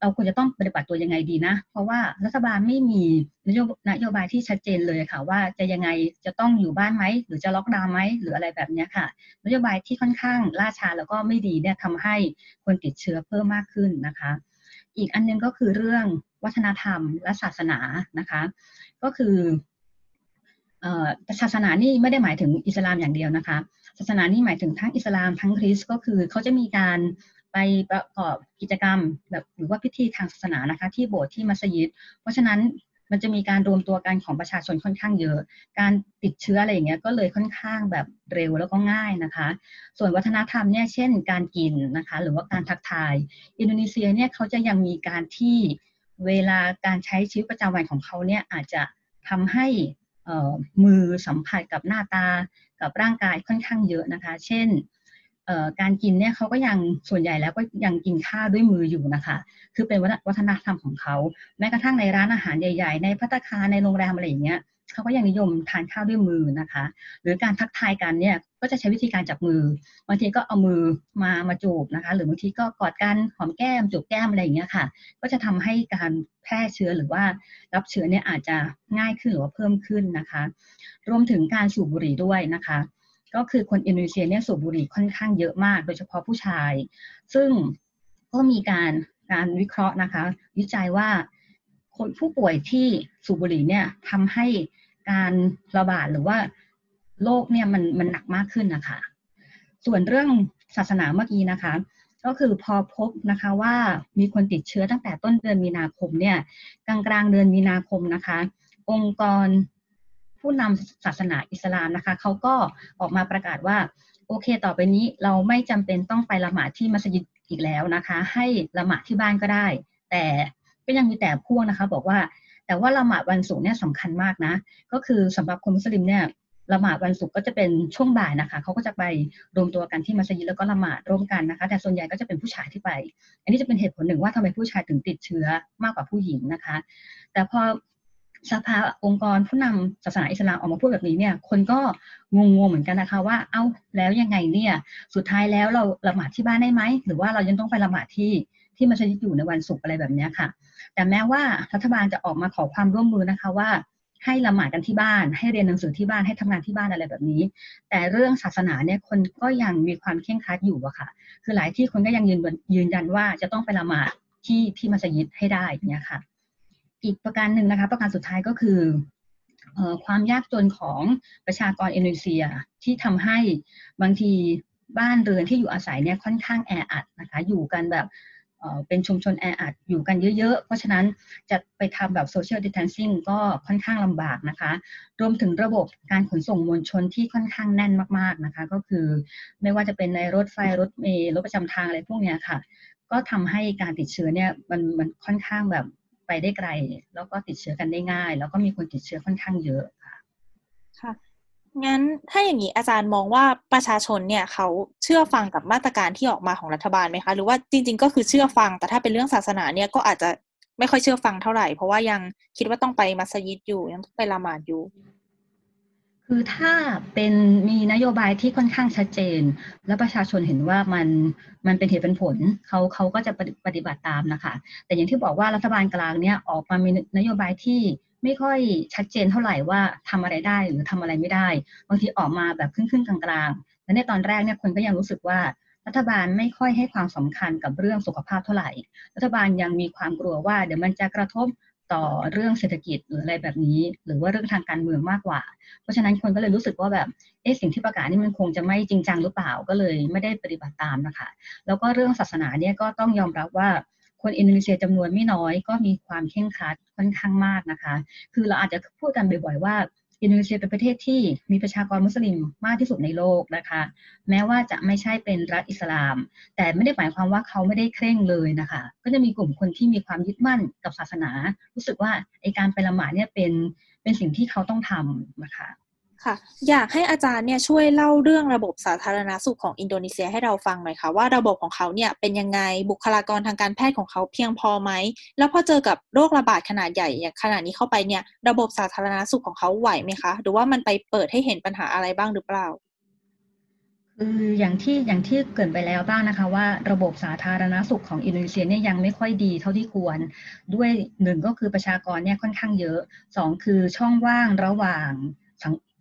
เราควรจะต้องปฏิบัติตัวยังไงดีนะเพราะว่ารัฐบาลไม่มีนโยบายนโยบายที่ชัดเจนเลยค่ะว่าจะยังไงจะต้องอยู่บ้านไหมหรือจะล็อกดาวน์ไหมหรืออะไรแบบนี้ค่ะนโยบายที่ค่อนข้างล่าช้าแล้วก็ไม่ดีเนี่ยทำให้คนติดเชื้อเพิ่มมากขึ้นนะคะอีกอันนึงก็คือเรื่องวัฒนธรรมและศาสนานะคะก็คือเอ่อศาสนานี่ไม่ได้หมายถึงอิสลามอย่างเดียวนะคะศาสนานี่หมายถึงทั้งอิสลามทั้งคริสต์ก็คือเขาจะมีการไปประกอบกิจกรรมแบบหรือว่าพิธีทางศาสนานะคะที่โบสถ์ที่มัสยิดเพราะฉะนั้นมันจะมีการรวมตัวกันของประชาชนค่อนข้างเยอะการติดเชื้ออะไรอย่างเงี้ยก็เลยค่อนข้างแบบเร็วแล้วก็ง่ายนะคะส่วนวัฒนธรรมเนี่ยเช่นการกินนะคะหรือว่าการทักทายอินโดนีเซียเนี่ยเขาจะยังมีการที่เวลาการใช้ชีวิตประจำวันของเขาเนี่ยอาจจะทำให้มือสัมผัสกับหน้าตากับร่างกายค่อนข้างเยอะนะคะเช่นการกินเนี่ยเขาก็ยังส่วนใหญ่แล้วก็ยังกินข้าวด้วยมืออยู่นะคะคือเป็นวัฒนธรรมของเขาแม้กระทั่งในร้านอาหารใหญ่ๆในภัตตาคารในโรงแรมอะไรอย่างเงี้ยเขาก็ยังนิยมทานข้าวด้วยมือนะคะหรือการทักทายกันเนี่ยก็จะใช้วิธีการจับมือบางทีก็เอามือมามาจูบนะคะหรือบางทีก็กอดกันหอมแก้มจูบแก้มอะไรอย่างเงี้ยค่ะก็จะทำให้การแพร่เชื้อหรือว่ารับเชื้อเนี่ยอาจจะง่ายขึ้นหรือว่าเพิ่มขึ้นนะคะรวมถึงการสูบบุหรี่ด้วยนะคะก็คือคนอินโดนีเซียเนี่ยสูบบุหรี่ค่อนข้างเยอะมากโดยเฉพาะผู้ชายซึ่งก็มีการการวิเคราะห์นะคะวิจัยว่าคนผู้ป่วยที่สูบบุหรี่เนี่ยทำให้การระบาดหรือว่าโรคเนี่ยมันมันหนักมากขึ้นนะคะส่วนเรื่องศาสนาเมื่อกี้นะคะก็คือพอพบนะคะว่ามีคนติดเชื้อตั้งแต่ต้นเดือนมีนาคมเนี่ยกลางกลางเดือนมีนาคมนะคะองค์กรผู้นำศาสนาอิสลามนะคะเขาก็ออกมาประกาศว่าโอเคต่อไปนี้เราไม่จำเป็นต้องไปละหมาดที่มัสยิดอีกแล้วนะคะให้ละหมาดที่บ้านก็ได้แต่ก็ยังมีแต่พ่วงนะคะบอกว่าแต่ว่าละหมาดวันศุกร์เนี่ยสำคัญมากนะก็คือสำหรับคนมุสลิมเนี่ย ละหมาดวันศุกร์ก็จะเป็นช่วงบ่ายนะคะเขาก็จะไปรวมตัวกันที่มัสยิดแล้วก็ละหมาดร่วมกันนะคะแต่ส่วนใหญ่ก็จะเป็นผู้ชายที่ไปอันนี้จะเป็นเหตุผลหนึ่งว่าทำไมผู้ชายถึงติดเชื้อมากกว่าผู้หญิงนะคะแต่พอสภาองค์กรผู้นำศาสนาอิสลามออกมาพูดแบบนี้เนี่ยคนก็งงๆเหมือนกันนะคะว่าเอ้าแล้วยังไงเนี่ยสุดท้ายแล้วเราละหมาดที่บ้านได้ไหมหรือว่าเรายังต้องไปละหมาดที่ที่มัสยิดอยู่ในวันศุกร์อะไรแบบนี้ค่ะแต่แม้ว่ารัฐบาลจะออกมาขอความร่วมมือนะคะว่าให้ละหมาดกันที่บ้านให้เรียนหนังสือที่บ้านให้ทำงานที่บ้านอะไรแบบนี้แต่เรื่องศาสนาเนี่ยคนก็ยังมีความเคร่งครัดอยู่อะค่ะคือหลายที่คนก็ยังยืนยืนยันว่าจะต้องไปละหมาดที่ที่มัสยิดให้ได้เนี่ยค่ะอีกประการหนึ่งนะคะประการสุดท้ายก็คือความยากจนของประชากรอินโดนีเซียที่ทำให้บางทีบ้านเรือนที่อยู่อาศัยเนี่ยค่อนข้างแออัดนะคะอยู่กันแบบเป็นชุมชนแออัดอยู่กันเยอะๆเพราะฉะนั้นจะไปทำแบบโซเชียลดิสแทนซิ่งก็ค่อนข้างลำบากนะคะรวมถึงระบบการขนส่งมวลชนที่ค่อนข้างแน่นมากๆนะคะก็คือไม่ว่าจะเป็นในรถไฟรถเมล์รถประจำทางอะไรพวกเนี้ยค่ะก็ทำให้การติดเชื้อเนี่ยมันมันค่อนข้างแบบไปได้ไกลแล้วก็ติดเชื้อกันได้ง่ายแล้วก็มีคนติดเชื้อค่อนข้างเยอะค่ะค่ะงั้นถ้าอย่างนี้อาจารย์มองว่าประชาชนเนี่ยเขาเชื่อฟังกับมาตรการที่ออกมาของรัฐบาลไหมคะหรือว่าจริงๆก็คือเชื่อฟังแต่ถ้าเป็นเรื่องศาสนาเนี่ยก็อาจจะไม่ค่อยเชื่อฟังเท่าไหร่เพราะว่ายังคิดว่าต้องไปมัสยิดอยู่ยังต้องไปละหมาดอยู่คือถ้าเป็นมีนโยบายที่ค่อนข้างชัดเจนและประชาชนเห็นว่ามันมันเป็นเหตุเป็นผลเขาเขาก็จะปฏิบัติตามนะคะแต่อย่างที่บอกว่ารัฐบาลกลางเนี่ยออกมามีนโยบายที่ไม่ค่อยชัดเจนเท่าไหร่ว่าทำอะไรได้หรือทำอะไรไม่ได้บางทีออกมาแบบครึ่งๆกลางๆและในตอนแรกเนี่ยคนก็ยังรู้สึกว่ารัฐบาลไม่ค่อยให้ความสำคัญกับเรื่องสุขภาพเท่าไหร่รัฐบาลยังมีความกลัวว่าเดี๋ยวมันจะกระทบต่อเรื่องเศรษฐกิจหรืออะไรแบบนี้หรือว่าเรื่องทางการเมืองมากกว่าเพราะฉะนั้นคนก็เลยรู้สึกว่าแบบเอ๊ะสิ่งที่ประกาศนี่มันคงจะไม่จริงจังหรือเปล่าก็เลยไม่ได้ปฏิบัติตามนะคะแล้วก็เรื่องศาสนาเนี่ยก็ต้องยอมรับว่าคนอินโดนีเซียจำนวนไม่น้อยก็มีความเคร่งครัดค่อนข้างมากนะคะคือเราอาจจะพูดกันบ่อยๆว่าอินโดนีเซียเป็นประเทศที่มีประชากรมุสลิมมากที่สุดในโลกนะคะแม้ว่าจะไม่ใช่เป็นรัฐอิสลามแต่ไม่ได้หมายความว่าเขาไม่ได้เคร่งเลยนะคะก็จะมีกลุ่มคนที่มีความยึดมั่นกับศาสนารู้สึกว่าไอ้การไปละหมาดเนี่ยเป็นเป็นสิ่งที่เขาต้องทำนะคะค่ะอยากให้อาจารย์เนี่ยช่วยเล่าเรื่องระบบสาธารณสุขของอินโดนีเซียให้เราฟังหน่อยค่ะว่าระบบของเขาเนี่ยเป็นยังไงบุคลากรทางการแพทย์ของเขาเพียงพอไหมแล้วพอเจอกับโรคระบาดขนาดใหญ่อย่างขนาดนี้เข้าไปเนี่ยระบบสาธารณสุขของเขาไหวไหมคะหรือว่ามันไปเปิดให้เห็นปัญหาอะไรบ้างหรือเปล่าคืออย่างที่อย่างที่เกิดไปแล้วบ้างนะคะว่าระบบสาธารณสุขของอินโดนีเซียเนี่ยยังไม่ค่อยดีเท่าที่ควรด้วยหนึ่งก็คือประชากรเนี่ยค่อนข้างเยอะสองคือช่องว่างระหว่าง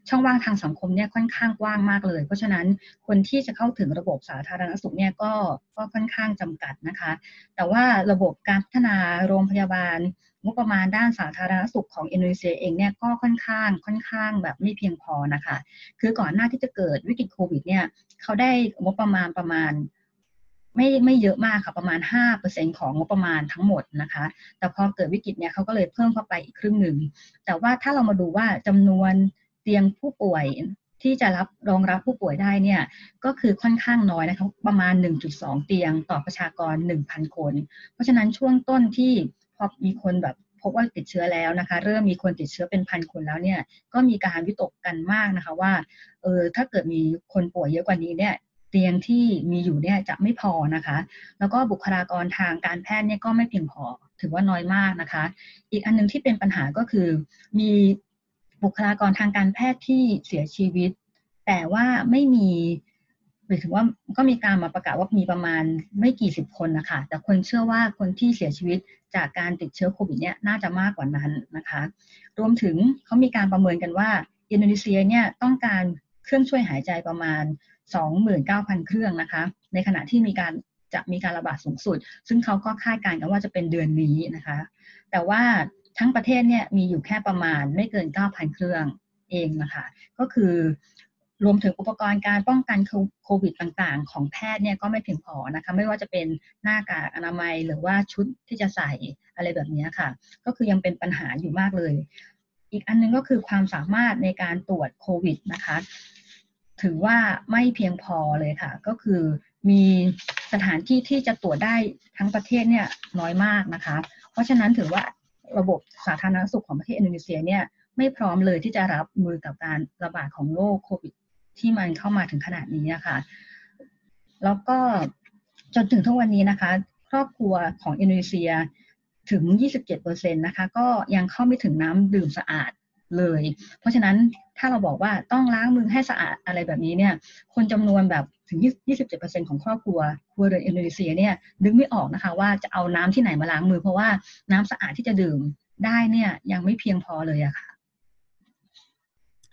ช่องว่างทางสังคมเนี่ยค่อนข้างกว้างมากเลยเพราะฉะนั้นคนที่จะเข้าถึงระบบสาธารณสุขเนี่ยก็ก็ค่อนข้างจำกัดนะคะแต่ว่าระบบการพัฒนาโรงพยาบาลงบประมาณด้านสาธารณสุขของอินโดนีเซียเองเนี่ยก็ค่อนข้างค่อนข้างแบบไม่เพียงพอนะคะคือก่อนหน้าที่จะเกิดวิกฤตโควิดเนี่ยเขาได้งบประมาณประมาณไม่ไม่เยอะมากค่ะประมาณ ห้าเปอร์เซ็นต์ ของงบประมาณทั้งหมดนะคะแต่พอเกิดวิกฤตเนี่ยเขาก็เลยเพิ่มเข้าไปอีกครึ่งนึงแต่ว่าถ้าเรามาดูว่าจำนวนเตียงผู้ป่วยที่จะรับรองรับผู้ป่วยได้เนี่ยก็คือค่อนข้างน้อยนะคะประมาณ หนึ่งจุดสอง เตียงต่อประชากร หนึ่งพัน คนเพราะฉะนั้นช่วงต้นที่พอมีคนแบบพบว่าติดเชื้อแล้วนะคะเริ่มมีคนติดเชื้อเป็นพันคนแล้วเนี่ยก็มีการวิตกกันมากนะคะว่าเออถ้าเกิดมีคนป่วยเยอะกว่านี้เนี่ยเตียงที่มีอยู่เนี่ยจะไม่พอนะคะแล้วก็บุคลากรทางการแพทย์เนี่ยก็ไม่เพียงพอถือว่าน้อยมากนะคะอีกอันนึงที่เป็นปัญหาก็คือมีบุคลากรทางการแพทย์ที่เสียชีวิตแต่ว่าไม่มีหมายถึงว่าก็มีการมาประกาศว่ามีประมาณไม่กี่สิบคนนะคะแต่คนเชื่อว่าคนที่เสียชีวิตจากการติดเชื้อโควิดเนี่ยน่าจะมากกว่านั้นนะคะรวมถึงเขามีการประเมินกันว่าอินโดนีเซียเนี่ยต้องการเครื่องช่วยหายใจประมาณ สองหมื่นเก้าพัน เครื่องนะคะในขณะที่มีการจะมีการระบาดสูงสุดซึ่งเขาก็คาดการณ์กันว่าจะเป็นเดือนนี้นะคะแต่ว่าทั้งประเทศเนี่ยมีอยู่แค่ประมาณไม่เกิน เก้าพัน เครื่องเองนะคะก็คือรวมถึงอุปกรณ์การป้องกันโควิดต่างๆของแพทย์เนี่ยก็ไม่เพียงพอนะคะไม่ว่าจะเป็นหน้ากากอนามัยหรือว่าชุดที่จะใส่อะไรแบบนี้ค่ะก็คือยังเป็นปัญหาอยู่มากเลยอีกอันนึงก็คือความสามารถในการตรวจโควิดนะคะถือว่าไม่เพียงพอเลยค่ะก็คือมีสถานที่ที่จะตรวจได้ทั้งประเทศเนี่ยน้อยมากนะคะเพราะฉะนั้นถือว่าระบบสาธารณสุขของประเทศอินโดนีเซียเนี่ย ไม่พร้อมเลยที่จะรับมือกับการระบาดของโรคโควิดที่มันเข้ามาถึงขนาดนี้นะคะแล้วก็จนถึงทุกวันนี้นะคะครอบครัวของอินโดนีเซียถึง ยี่สิบเจ็ดเปอร์เซ็นต์ นะคะก็ยังเข้าไม่ถึงน้ำดื่มสะอาดเลยเพราะฉะนั้นถ้าเราบอกว่าต้องล้างมือให้สะอาดอะไรแบบนี้เนี่ยคนจำนวนแบบถึง ยี่สิบเจ็ดเปอร์เซ็นต์ ของครอบครัวครัวเรือนอินโดนีเซียเนี่ยดึงไม่ออกนะคะว่าจะเอาน้ำที่ไหนมาล้างมือเพราะว่าน้ำสะอาดที่จะดื่มได้เนี่ยยังไม่เพียงพอเลยอะค่ะ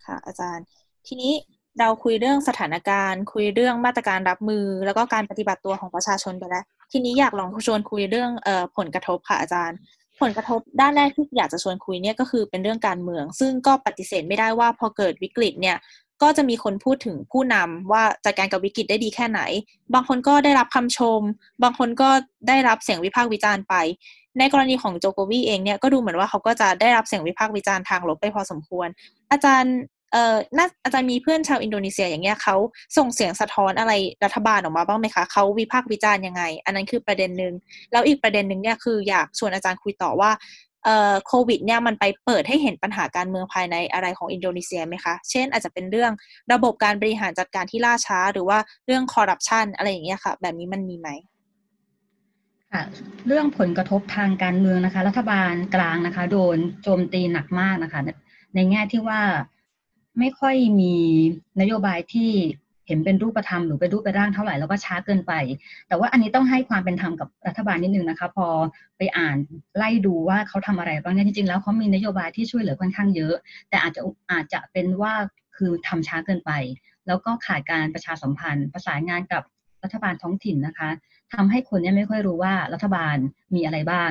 ค่ะอาจารย์ทีนี้เราคุยเรื่องสถานการณ์คุยเรื่องมาตรการรับมือแล้วก็การปฏิบัติตัวของประชาชนไปแล้วทีนี้อยากลองชวนคุยเรื่องเอ่อผลกระทบค่ะอาจารย์ผลกระทบด้านแรกที่อยากจะชวนคุยเนี่ยก็คือเป็นเรื่องการเมืองซึ่งก็ปฏิเสธไม่ได้ว่าพอเกิดวิกฤตเนี่ยก็จะมีคนพูดถึงผู้นำว่าจัดการกับวิกฤตได้ดีแค่ไหนบางคนก็ได้รับคำชมบางคนก็ได้รับเสียงวิพากษ์วิจารณ์ไปในกรณีของโจโควีเองเนี่ยก็ดูเหมือนว่าเขาก็จะได้รับเสียงวิพากษ์วิจารณ์ทางลบไปพอสมควรอาจารย์เอ่อน่าอาจารย์มีเพื่อนชาวอินโดนีเซียอย่างเงี้ยเขาส่งเสียงสะท้อนอะไรรัฐบาลออกมาบ้างไหมคะเขาวิพากษ์วิจารณ์ยังไงอันนั้นคือประเด็นนึงแล้วอีกประเด็นนึงเนี่ยคืออยากชวนอาจารย์คุยต่อว่าเอ่อโควิดเนี่ยมันไปเปิดให้เห็นปัญหาการเมืองภายในอะไรของอินโดนีเซียไหมคะเช่นอาจจะเป็นเรื่องระบบการบริหารจัดการที่ล่าช้าหรือว่าเรื่องคอร์รัปชันอะไรอย่างเงี้ยค่ะแบบนี้มันมีไหมค่ะเรื่องผลกระทบทางการเมืองนะคะรัฐบาลกลางนะคะโดนโจมตีหนักมากนะคะในแง่ที่ว่าไม่ค่อยมีนโยบายที่เห็นเป็นรูปธรรมหรือเป็นรูปเป็นร่างเท่าไหร่แล้วก็ช้าเกินไปแต่ว่าอันนี้ต้องให้ความเป็นธรรมกับรัฐบาลนิดนึงนะคะพอไปอ่านไล่ดูว่าเขาทำอะไรบ้างเนี่ยจริงๆแล้วเขามีนโยบายที่ช่วยเหลือค่อนข้างเยอะแต่อาจจะอาจจะเป็นว่าคือทำช้าเกินไปแล้วก็ขาดการประชาสัมพันธ์ประสานงานกับรัฐบาลท้องถิ่นนะคะทำให้คนเนี่ยไม่ค่อยรู้ว่ารัฐบาลมีอะไรบ้าง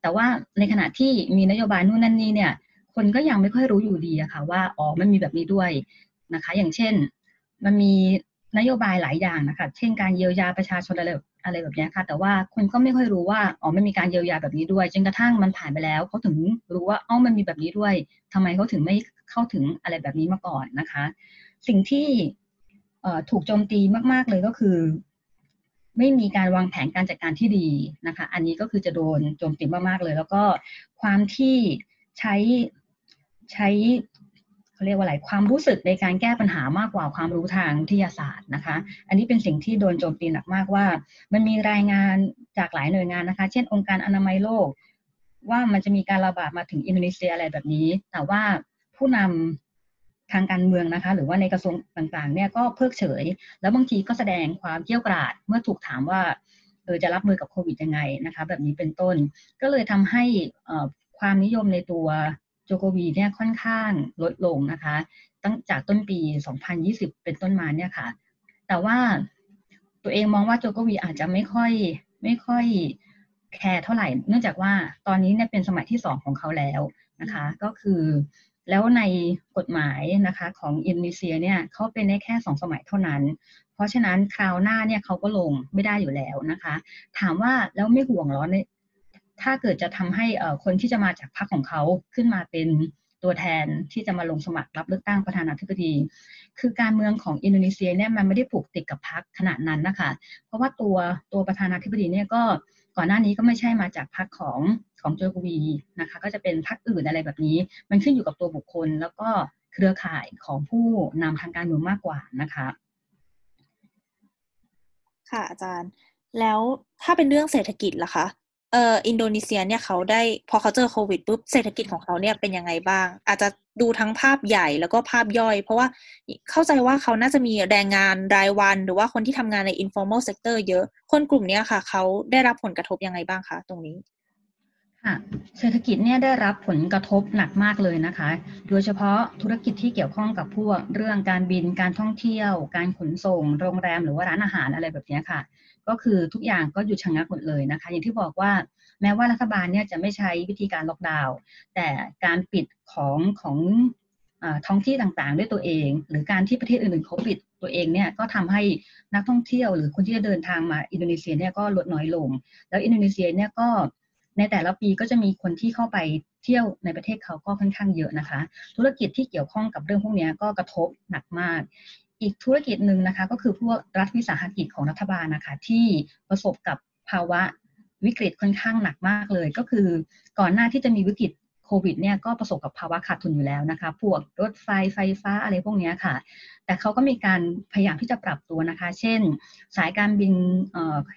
แต่ว่าในขณะที่มีนโยบายนู่นนั่นนี่เนี่ยคนก็ยังไม่ค่อยรู้อยู่ดีอะค่ะว่าอ๋อมันมีแบบนี้ด้วยนะคะอย่างเช่นมันมีนโยบายหลายอย่างนะคะเช่นการเยียวยาประชาชนอะไรอะไรแบบนี้ค่ะแต่ว่าคนก็ไม่ค่อยรู้ว่าอ๋อมันมีการเยียวยาแบบนี้ด้วยจนกระทั่งมันผ่านไปแล้วเขาถึงรู้ว่าอ๋อมันมีแบบนี้ด้วยทำไมเขาถึงไม่เข้าถึงอะไรแบบนี้มาก่อนนะคะสิ่งที่ถูกโจมตีมากๆเลยก็คือไม่มีการวางแผนการจัดการที่ดีนะคะอันนี้ก็คือจะโดนโจมตีมากๆเลยแล้วก็ความที่ใช้ใช้เขาเรียกว่าอะไรความรู้สึกในการแก้ปัญหามากกว่าความรู้ทางวิทยาศาสตร์นะคะอันนี้เป็นสิ่งที่โดนโจมตีหนักมากว่ามันมีรายงานจากหลายหน่วยงานนะคะเช่นองค์การอนามัยโลกว่ามันจะมีการระบาดมาถึงอินโดนีเซียอะไรแบบนี้แต่ว่าผู้นำทางการเมืองนะคะหรือว่าในกระทรวงต่างๆเนี่ยก็เพิกเฉยแล้วบางทีก็แสดงความเกรี้ยวกราดเมื่อถูกถามว่าเออจะรับมือกับโควิดยังไงนะคะแบบนี้เป็นต้นก็เลยทำให้ความนิยมในตัวโจโควีเนี่ยค่อนข้างลดลงนะคะตั้งจากต้นปีสองพันยี่สิบเป็นต้นมาเนี่ยค่ะแต่ว่าตัวเองมองว่าโจโควีอาจจะไม่ค่อยไม่ค่อยแคร์เท่าไหร่เนื่องจากว่าตอนนี้เนี่ยเป็นสมัยที่สองของเขาแล้วนะคะก็คือแล้วในกฎหมายนะคะของอินโดนีเซียเนี่ยเขาเป็นได้แค่สองสมัยเท่านั้นเพราะฉะนั้นคราวหน้าเนี่ยเขาก็ลงไม่ได้อยู่แล้วนะคะถามว่าแล้วไม่ห่วงหรอถ้าเกิดจะทำให้คนที่จะมาจากพรรคของเขาขึ้นมาเป็นตัวแทนที่จะมาลงสมัครรับเลือกตั้งประธานาธิบดีคือการเมืองของอินโดนีเซียเนี่ยมันไม่ได้ผูกติดกับพรรคขนาดนั้นนะคะเพราะว่าตัวตัวประธานาธิบดีเนี่ยก็ก่อนหน้านี้ก็ไม่ใช่มาจากพรรคของของโจโควีนะคะก็จะเป็นพรรคอื่นอะไรแบบนี้มันขึ้นอยู่กับตัวบุคคลแล้วก็เครือข่ายของผู้นำทางการเมืองมากกว่านะคะค่ะอาจารย์แล้วถ้าเป็นเรื่องเศรษฐกิจล่ะคะเอ่ออินโดนีเซียเนี่ยเขาได้พอเขาเจอโควิดปุ๊บเศรษฐกิจของเขาเนี่ยเป็นยังไงบ้างอาจจะดูทั้งภาพใหญ่แล้วก็ภาพย่อยเพราะว่าเข้าใจว่าเขาน่าจะมีแรงงานรายวันหรือว่าคนที่ทำงานใน informal sector เยอะคนกลุ่มนี้ค่ะเขาได้รับผลกระทบยังไงบ้างคะตรงนี้ค่ะเศรษฐกิจเนี่ยได้รับผลกระทบหนักมากเลยนะคะโดยเฉพาะธุรกิจที่เกี่ยวข้องกับพวกเรื่องการบินการท่องเที่ยวการขนส่งโรงแรมหรือว่าร้านอาหารอะไรแบบนี้ค่ะก็คือทุกอย่างก็หยุดชะงักหมดเลยนะคะอย่างที่บอกว่าแม้ว่ารัฐบาลเนี่ยจะไม่ใช้วิธีการล็อกดาวน์แต่การปิดของของท้องที่ต่างๆด้วยตัวเองหรือการที่ประเทศอื่นๆเขาปิดตัวเองเนี่ยก็ทำให้นักท่องเที่ยวหรือคนที่จะเดินทางมาอินโดนีเซียเนี่ยก็ลดน้อยลงแล้วอินโดนีเซียเนี่ยก็ในแต่ละปีก็จะมีคนที่เข้าไปเที่ยวในประเทศเขาก็ค่อนข้างเยอะนะคะธุรกิจที่เกี่ยวข้องกับเรื่องพวกนี้ก็กระทบหนักมากอีกธุรกิจหนึ่งนะคะก็คือพวกรัฐวิสาหกิจของรัฐบาลนะคะที่ประสบกับภาวะวิกฤตค่อนข้างหนักมากเลยก็คือก่อนหน้าที่จะมีวิกฤตโค โควิดเนี่ยก็ประสบกับภาวะขาดทุนอยู่แล้วนะคะพวกรถไฟไฟฟ้าอะไรพวกนี้ค่ะแต่เขาก็มีการพยายามที่จะปรับตัวนะคะเช่นสายการบิน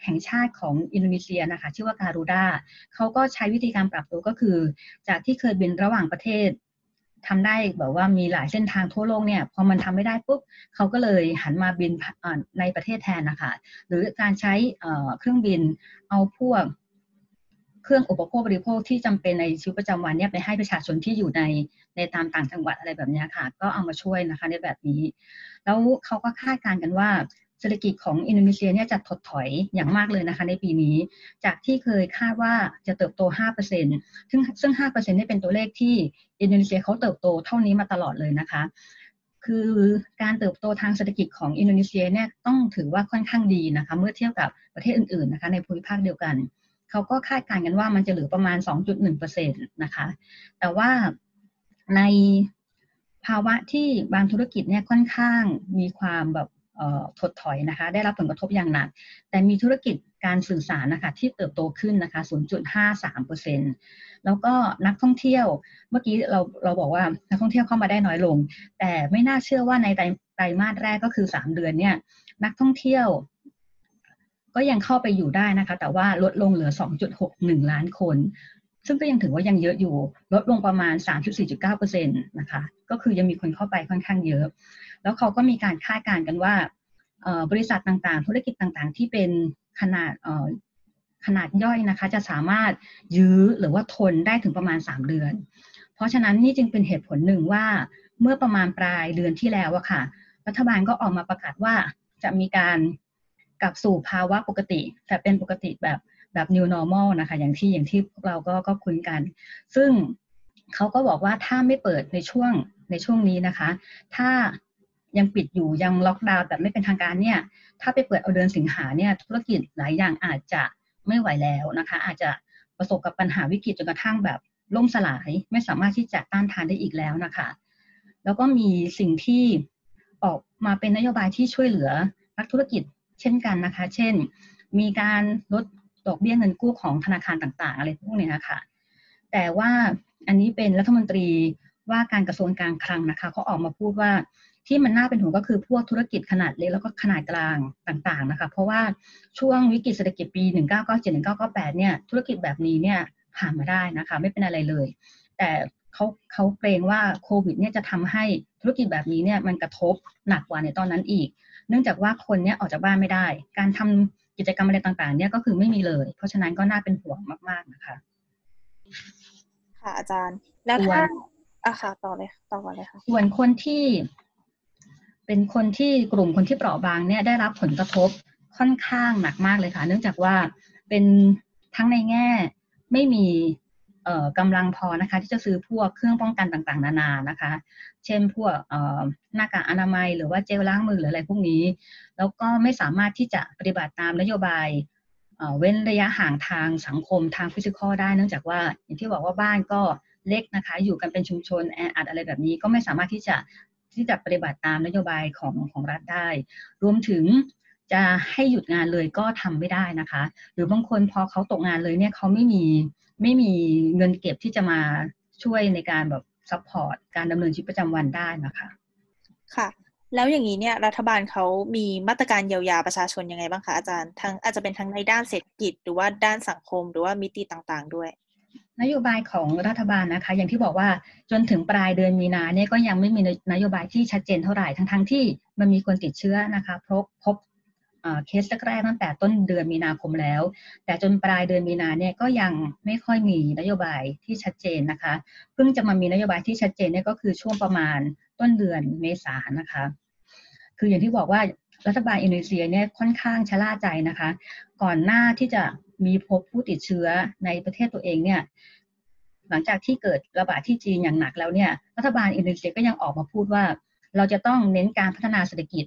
แห่งชาติของอินโดนีเซียนะคะชื่อว่าการูด้าเขาก็ใช้วิธีการปรับตัวก็คือจากที่เคยบินระหว่างประเทศทำได้แบบว่ามีหลายเส้นทางทั่วโลกเนี่ยพอมันทำไม่ได้ปุ๊บเขาก็เลยหันมาบินในประเทศแทนนะคะหรือการใช้เครื่องบินเอาพวกเครื่องอุปโภคบริโภคที่จำเป็นในชีวิตประจำวันเนี่ยไปให้ประชาชนที่อยู่ในในตามต่างจังหวัดอะไรแบบนี้ค่ะก็เอามาช่วยนะคะในแบบนี้แล้วเขาก็คาดการณ์กันว่าเศรษฐกิจของอินโดนีเซียเนี่ยจะถดถอยอย่างมากเลยนะคะในปีนี้จากที่เคยคาดว่าจะเติบโต ห้าเปอร์เซ็นต์ ซึ่งซึ่ง ห้าเปอร์เซ็นต์ นี่เป็นตัวเลขที่อินโดนีเซียเขาเติบโตเท่านี้มาตลอดเลยนะคะคือการเติบโตทางเศรษฐกิจของอินโดนีเซียเนี่ยต้องถือว่าค่อนข้างดีนะคะเมื่อเทียบกับประเทศอื่นๆนะคะในภูมิภาคเดียวกันเขาก็คาดการณ์กันว่ามันจะเหลือประมาณ สองจุดหนึ่งเปอร์เซ็นต์ นะคะแต่ว่าในภาวะที่บางธุรกิจเนี่ยค่อนข้างมีความแบบถดถอยนะคะได้รับผลกระทบอย่างหนักแต่มีธุรกิจการสื่อสารนะคะที่เติบโตขึ้นนะคะ ศูนย์จุดห้าสามเปอร์เซ็นต์ แล้วก็นักท่องเที่ยวเมื่อกี้เราเราบอกว่านักท่องเที่ยวเข้ามาได้น้อยลงแต่ไม่น่าเชื่อว่าในไตรมาสแรกก็คือสามเดือนเนี่ยนักท่องเที่ยวก็ยังเข้าไปอยู่ได้นะคะแต่ว่าลดลงเหลือ สองจุดหกหนึ่ง ล้านคนซึ่งก็ยังถือว่ายังเยอะอยู่ลดลงประมาณ สามสิบสี่จุดเก้าเปอร์เซ็นต์ นะคะก็คือยังมีคนเข้าไปค่อนข้างเยอะแล้วเขาก็มีการคาดการณ์กันว่าบริษัทต่างๆธุรกิจต่างๆที่เป็นขนาดขนาดย่อยนะคะจะสามารถยื้อหรือว่าทนได้ถึงประมาณสามเดือนเพราะฉะนั้นนี่จึงเป็นเหตุผลหนึ่งว่าเมื่อประมาณปลายเดือนที่แล้วอะค่ะรัฐบาลก็ออกมาประกาศว่าจะมีการกลับสู่ภาวะปกติแต่เป็นปกติแบบแบบ new normal นะคะอย่างที่อย่างที่พวกเราก็ก็คุ้นกันซึ่งเขาก็บอกว่าถ้าไม่เปิดในช่วงในช่วงนี้นะคะถ้ายังปิดอยู่ยังล็อกดาวน์แบบไม่เป็นทางการเนี่ยถ้าไปเปิดเอาเดือนสิงหาเนี่ยธุรกิจหลายอย่างอาจจะไม่ไหวแล้วนะคะอาจจะประสบกับปัญหาวิกฤตจนกระทั่งแบบล่มสลายไม่สามารถที่จะต้านทานได้อีกแล้วนะคะแล้วก็มีสิ่งที่ออกมาเป็นนโยบายที่ช่วยเหลือนักธุรกิจเช่นกันนะคะเช่นมีการลดดอกเบี้ยเงินกู้ของธนาคารต่างๆอะไรพวกนี้นะคะแต่ว่าอันนี้เป็นรัฐมนตรีว่าการกระทรวงการคลังนะคะเขาออกมาพูดว่าที่มันน่าเป็นห่วงก็คือพวกธุรกิจขนาดเล็กแล้วก็ขนาดกลางต่างๆนะคะเพราะว่าช่วงวิกฤตเศรษฐกิจปี หนึ่งเก้าเก้าเจ็ด หนึ่งเก้าเก้าแปด เนี่ยธุรกิจแบบนี้เนี่ยผ่านมาได้นะคะไม่เป็นอะไรเลยแต่เขาเขาเกรงว่าโควิดเนี่ยจะทำให้ธุรกิจแบบนี้เนี่ยมันกระทบหนักกว่าในตอนนั้นอีกเนื่องจากว่าคนเนี่ยออกจากบ้านไม่ได้การทำกิจกรรมอะไรต่างๆเนี่ยก็คือไม่มีเลยเพราะฉะนั้นก็น่าเป็นห่วงมากๆนะคะค่ะอาจารย์แล้วถ้าอะค่ะต่อเลยต่อก่อนเลยค่ะส่วนคนที่เป็นคนที่กลุ่มคนที่เปราะบางเนี่ยได้รับผลกระทบค่อนข้างหนักมากเลยค่ะเนื่องจากว่าเป็นทั้งในแง่ไม่มีเอ่อกำลังพอนะคะที่จะซื้อพวกเครื่องป้องกันต่างๆนานานะคะเช่นพวกเอ่อหน้ากากอนามัยหรือว่าเจลล้างมือหรืออะไรพวกนี้แล้วก็ไม่สามารถที่จะปฏิบัติตามนโยบายเอ่อเว้นระยะห่างทางสังคมทางฟิสิกอลได้เนื่องจากว่าอย่างที่บอกว่าบ้านก็เล็กนะคะอยู่กันเป็นชุมชนแออัดอะไรแบบนี้ก็ไม่สามารถที่จะที่จะปฏิบัติตามนโยบายของของรัฐได้รวมถึงจะให้หยุดงานเลยก็ทำไม่ได้นะคะหรือบางคนพอเขาตกงานเลยเนี่ยเขาไม่มีไม่มีเงินเก็บที่จะมาช่วยในการแบบซัพพอร์ตการดำเนินชีวิตประจำวันได้นะคะค่ะแล้วอย่างนี้เนี่ยรัฐบาลเขามีมาตรการเยียวยาประชาชนยังไงบ้างคะอาจารย์ทั้งอาจจะเป็นทั้งในด้านเศรษฐกิจหรือว่าด้านสังคมหรือว่ามิติต่างๆด้วยนโยบายของรัฐบาลนะคะอย่างที่บอกว่าจนถึงปลายเดือนมีนาเนี่ยก็ยังไม่มีนโยบายที่ชัดเจนเท่าไหร่ทั้งๆที่มันมีคนติดเชื้อนะคะพบพบเคสแรกตั้งแต่ต้นเดือนมีนาคมแล้วแต่จนปลายเดือนมีนาเนี่ยก็ยังไม่ค่อยมีนโยบายที่ชัดเจนนะคะเพิ่งจะมามีนโยบายที่ชัดเจนเนี่ยก็คือช่วงประมาณต้นเดือนเมษายนนะคะคืออย่างที่บอกว่ารัฐบาลอินโดนีเซียเนี่ยค่อนข้างชะล่าใจนะคะก่อนหน้าที่จะมีพบผู้ติดเชื้อในประเทศตัวเองเนี่ยหลังจากที่เกิดระบาดที่จีนอย่างหนักแล้วเนี่ยรัฐบาลอินโดนีเซียก็ยังออกมาพูดว่าเราจะต้องเน้นการพัฒนาเศรษฐกิจ